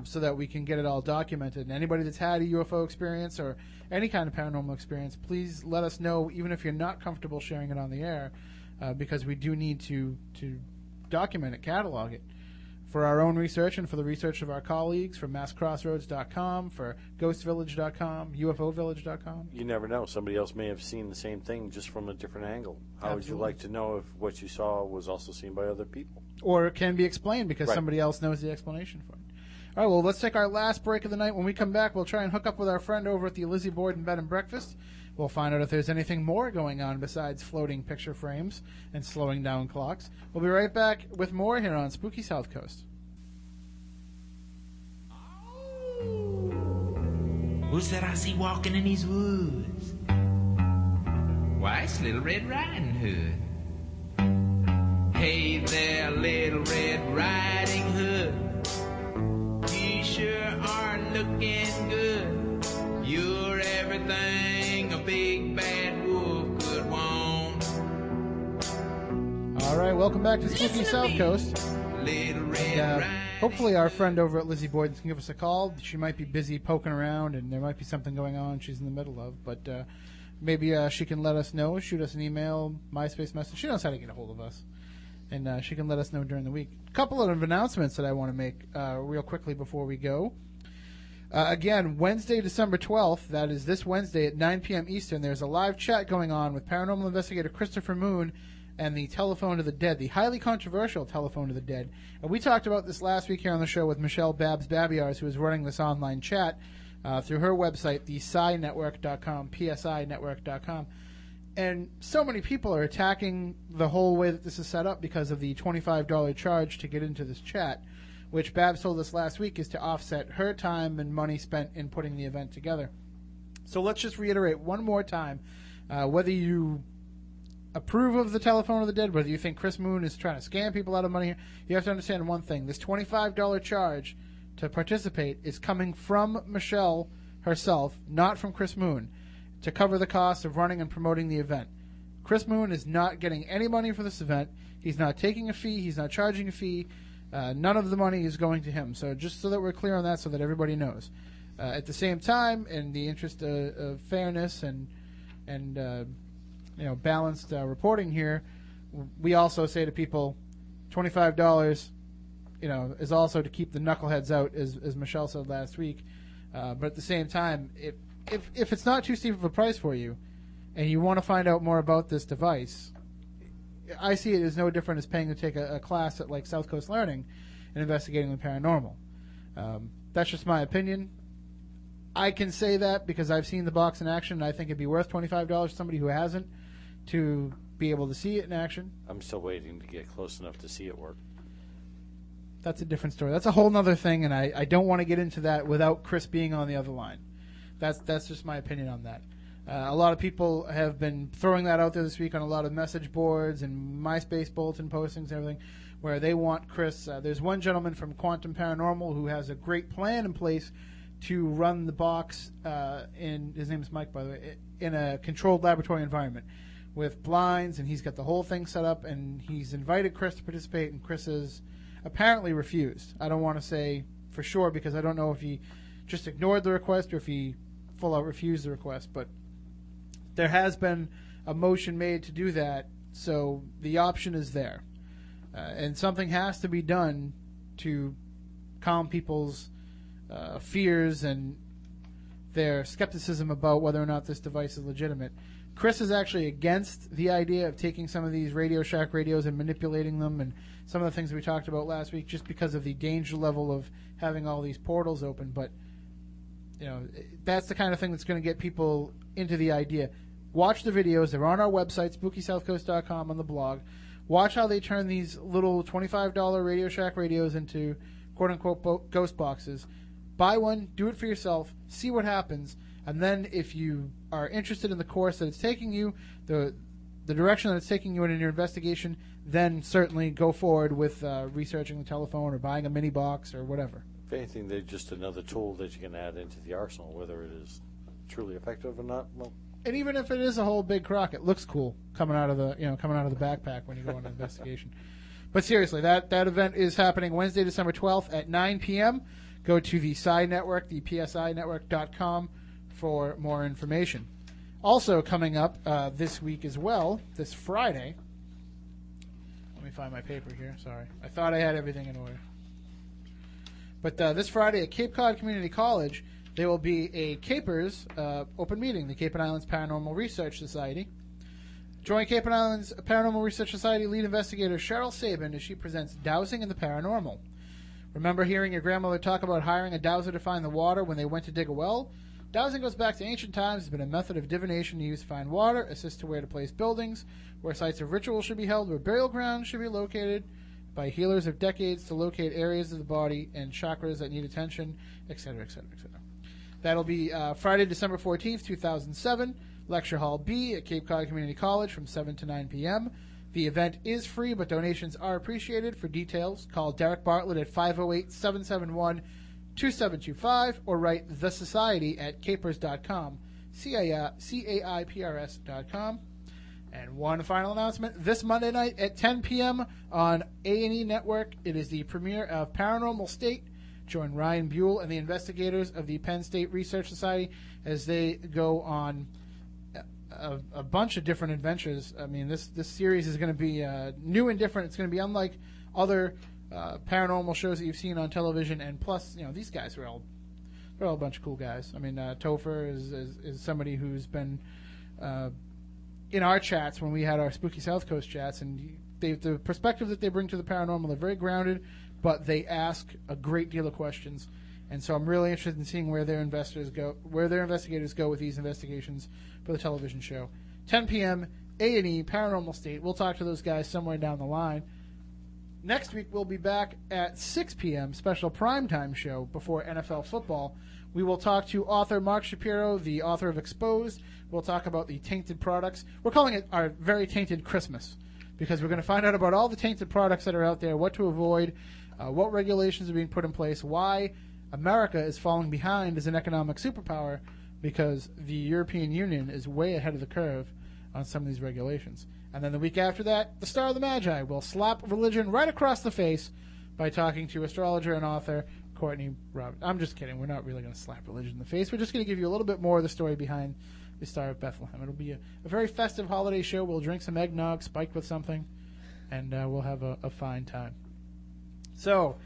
so that we can get it all documented. And anybody that's had a UFO experience or any kind of paranormal experience, please let us know, even if you're not comfortable sharing it on the air, because we do need to document it, catalog it. For our own research and for the research of our colleagues, for masscrossroads.com, for ghostvillage.com, ufovillage.com. You never know. Somebody else may have seen the same thing just from a different angle. How would you like to know if what you saw was also seen by other people? Or it can be explained because somebody else knows the explanation for it. All right, well, let's take our last break of the night. When we come back, we'll try and hook up with our friend over at the Lizzie Borden Bed and Breakfast. We'll find out if there's anything more going on besides floating picture frames and slowing down clocks. We'll be right back with more here on Spooky South Coast. Who's that I see walking in these woods? Why, it's Little Red Riding Hood. Hey there, Little Red Riding Hood. You sure are looking good. You're everything a big bad wolf could want. All right, welcome back to Spooky South Coast. And hopefully our friend over at Lizzie Borden can give us a call. She might be busy poking around, and there might be something going on she's in the middle of. But maybe she can let us know. Shoot us an email, MySpace message. She knows how to get a hold of us. And she can let us know during the week. A couple of announcements that I want to make real quickly before we go. Again, Wednesday, December 12th, that is this Wednesday at 9 p.m. Eastern, there's a live chat going on with paranormal investigator Christopher Moon and the Telephone to the Dead, the highly controversial Telephone to the Dead. And we talked about this last week here on the show with Michelle Babs Babiars, who is running this online chat through her website, thepsinetwork.com, psinetwork.com. And so many people are attacking the whole way that this is set up because of the $25 charge to get into this chat, which Babs told us last week is to offset her time and money spent in putting the event together. So let's just reiterate one more time, whether you approve of the Telephone of the Dead, whether you think Chris Moon is trying to scam people out of money, you have to understand one thing. This $25 charge to participate is coming from Michelle herself, not from Chris Moon, to cover the cost of running and promoting the event. Chris Moon is not getting any money for this event. He's not taking a fee. He's not charging a fee. None of the money is going to him. So just so that we're clear on that, so that everybody knows. At the same time, in the interest of fairness and balanced reporting here, we also say to people, $25, is also to keep the knuckleheads out, as Michelle said last week. But at the same time, If it's not too steep of a price for you and you want to find out more about this device, I see it as no different as paying to take a class at like South Coast Learning and investigating the paranormal. That's just my opinion. I can say that because I've seen the box in action, and I think it'd be worth $25 to somebody who hasn't to be able to see it in action. I'm still waiting to get close enough to see it work. That's a different story. That's a whole other thing, and I don't want to get into that without Chris being on the other line. That's just my opinion on that. A lot of people have been throwing that out there this week on a lot of message boards and MySpace bulletin postings and everything, where they want Chris. There's one gentleman from Quantum Paranormal who has a great plan in place to run the box, in his name is Mike, by the way, in a controlled laboratory environment with blinds, and he's got the whole thing set up, and he's invited Chris to participate, and Chris has apparently refused. I don't want to say for sure because I don't know if he just ignored the request or if he full out refused the request, but there has been a motion made to do that, so the option is there. And something has to be done to calm people's fears and their skepticism about whether or not this device is legitimate. Chris is actually against the idea of taking some of these Radio Shack radios and manipulating them and some of the things we talked about last week just because of the danger level of having all these portals open. But, you know, that's the kind of thing that's going to get people into the idea. Watch the videos. They're on our website, SpookySouthCoast.com, on the blog. Watch how they turn these little $25 Radio Shack radios into quote-unquote ghost boxes. Buy one, do it for yourself, see what happens, and then if you are interested in the course that it's taking you, the direction that it's taking you in your investigation, then certainly go forward with researching the telephone or buying a mini box or whatever. If anything, they're just another tool that you can add into the arsenal, whether it is truly effective or not, well... And even if it is a whole big crock, it looks cool coming out of the backpack when you go on an investigation. But seriously, that event is happening Wednesday, December 12th at 9 p.m. Go to the Psi Network, the PSINetwork.com for more information. Also coming up this week as well, this Friday. Let me find my paper here. Sorry, I thought I had everything in order. But this Friday at Cape Cod Community College, there will be a CAPERS open meeting, the Cape and Islands Paranormal Research Society. Join Cape and Islands Paranormal Research Society lead investigator Cheryl Sabin as she presents Dowsing in the Paranormal. Remember hearing your grandmother talk about hiring a dowser to find the water when they went to dig a well? Dowsing goes back to ancient times. It's been a method of divination used to find water, assist to where to place buildings, where sites of ritual should be held, where burial grounds should be located, by healers of decades to locate areas of the body and chakras that need attention, etc., etc., etc. That'll be Friday, December 14th, 2007, Lecture Hall B at Cape Cod Community College from 7 to 9 p.m. The event is free, but donations are appreciated. For details, call Derek Bartlett at 508-771-2725 or write The Society at capers.com, CAIPRS.com. And one final announcement. This Monday night at 10 p.m. on A&E Network, it is the premiere of Paranormal State. Join Ryan Buell and the investigators of the Penn State Research Society as they go on a bunch of different adventures. I mean, this series is going to be new and different. It's going to be unlike other paranormal shows that you've seen on television. And plus, you know, these guys are all a bunch of cool guys. I mean, Topher is somebody who's been in our chats when we had our Spooky South Coast chats, and the perspective that they bring to the paranormal, they're very grounded, but they ask a great deal of questions, and so I'm really interested in seeing where their investigators go with these investigations for the television show. 10 p.m., A&E, Paranormal State. We'll talk to those guys somewhere down the line. Next week, we'll be back at 6 p.m., special primetime show before NFL football. We will talk to author Mark Shapiro, the author of Exposed. We'll talk about the tainted products. We're calling it our Very Tainted Christmas because we're going to find out about all the tainted products that are out there, what to avoid, what regulations are being put in place, why America is falling behind as an economic superpower because the European Union is way ahead of the curve on some of these regulations. And then the week after that, the Star of the Magi will slap religion right across the face by talking to astrologer and author Courtney Roberts. I'm just kidding. We're not really going to slap religion in the face. We're just going to give you a little bit more of the story behind the Star of Bethlehem. It'll be a very festive holiday show. We'll drink some eggnog spiked with something, and we'll have a fine time. So,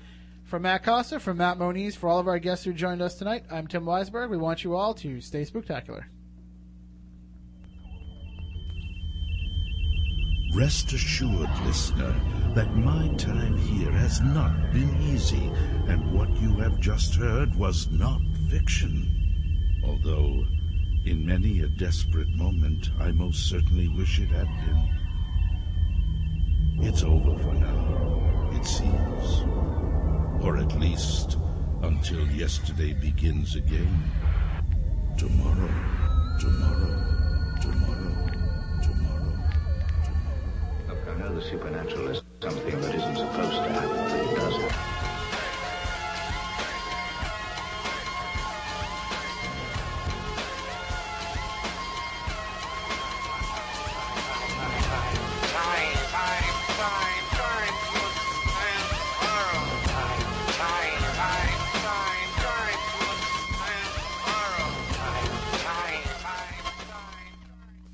from Matt Costa, from Matt Moniz, for all of our guests who joined us tonight, I'm Tim Weisberg. We want you all to stay spooktacular. Rest assured, listener, that my time here has not been easy, and what you have just heard was not fiction. Although, in many a desperate moment, I most certainly wish it had been. It's over for now. It seems, or at least until yesterday begins again tomorrow. Tomorrow. Look, I know the supernatural is something that isn't supposed to happen.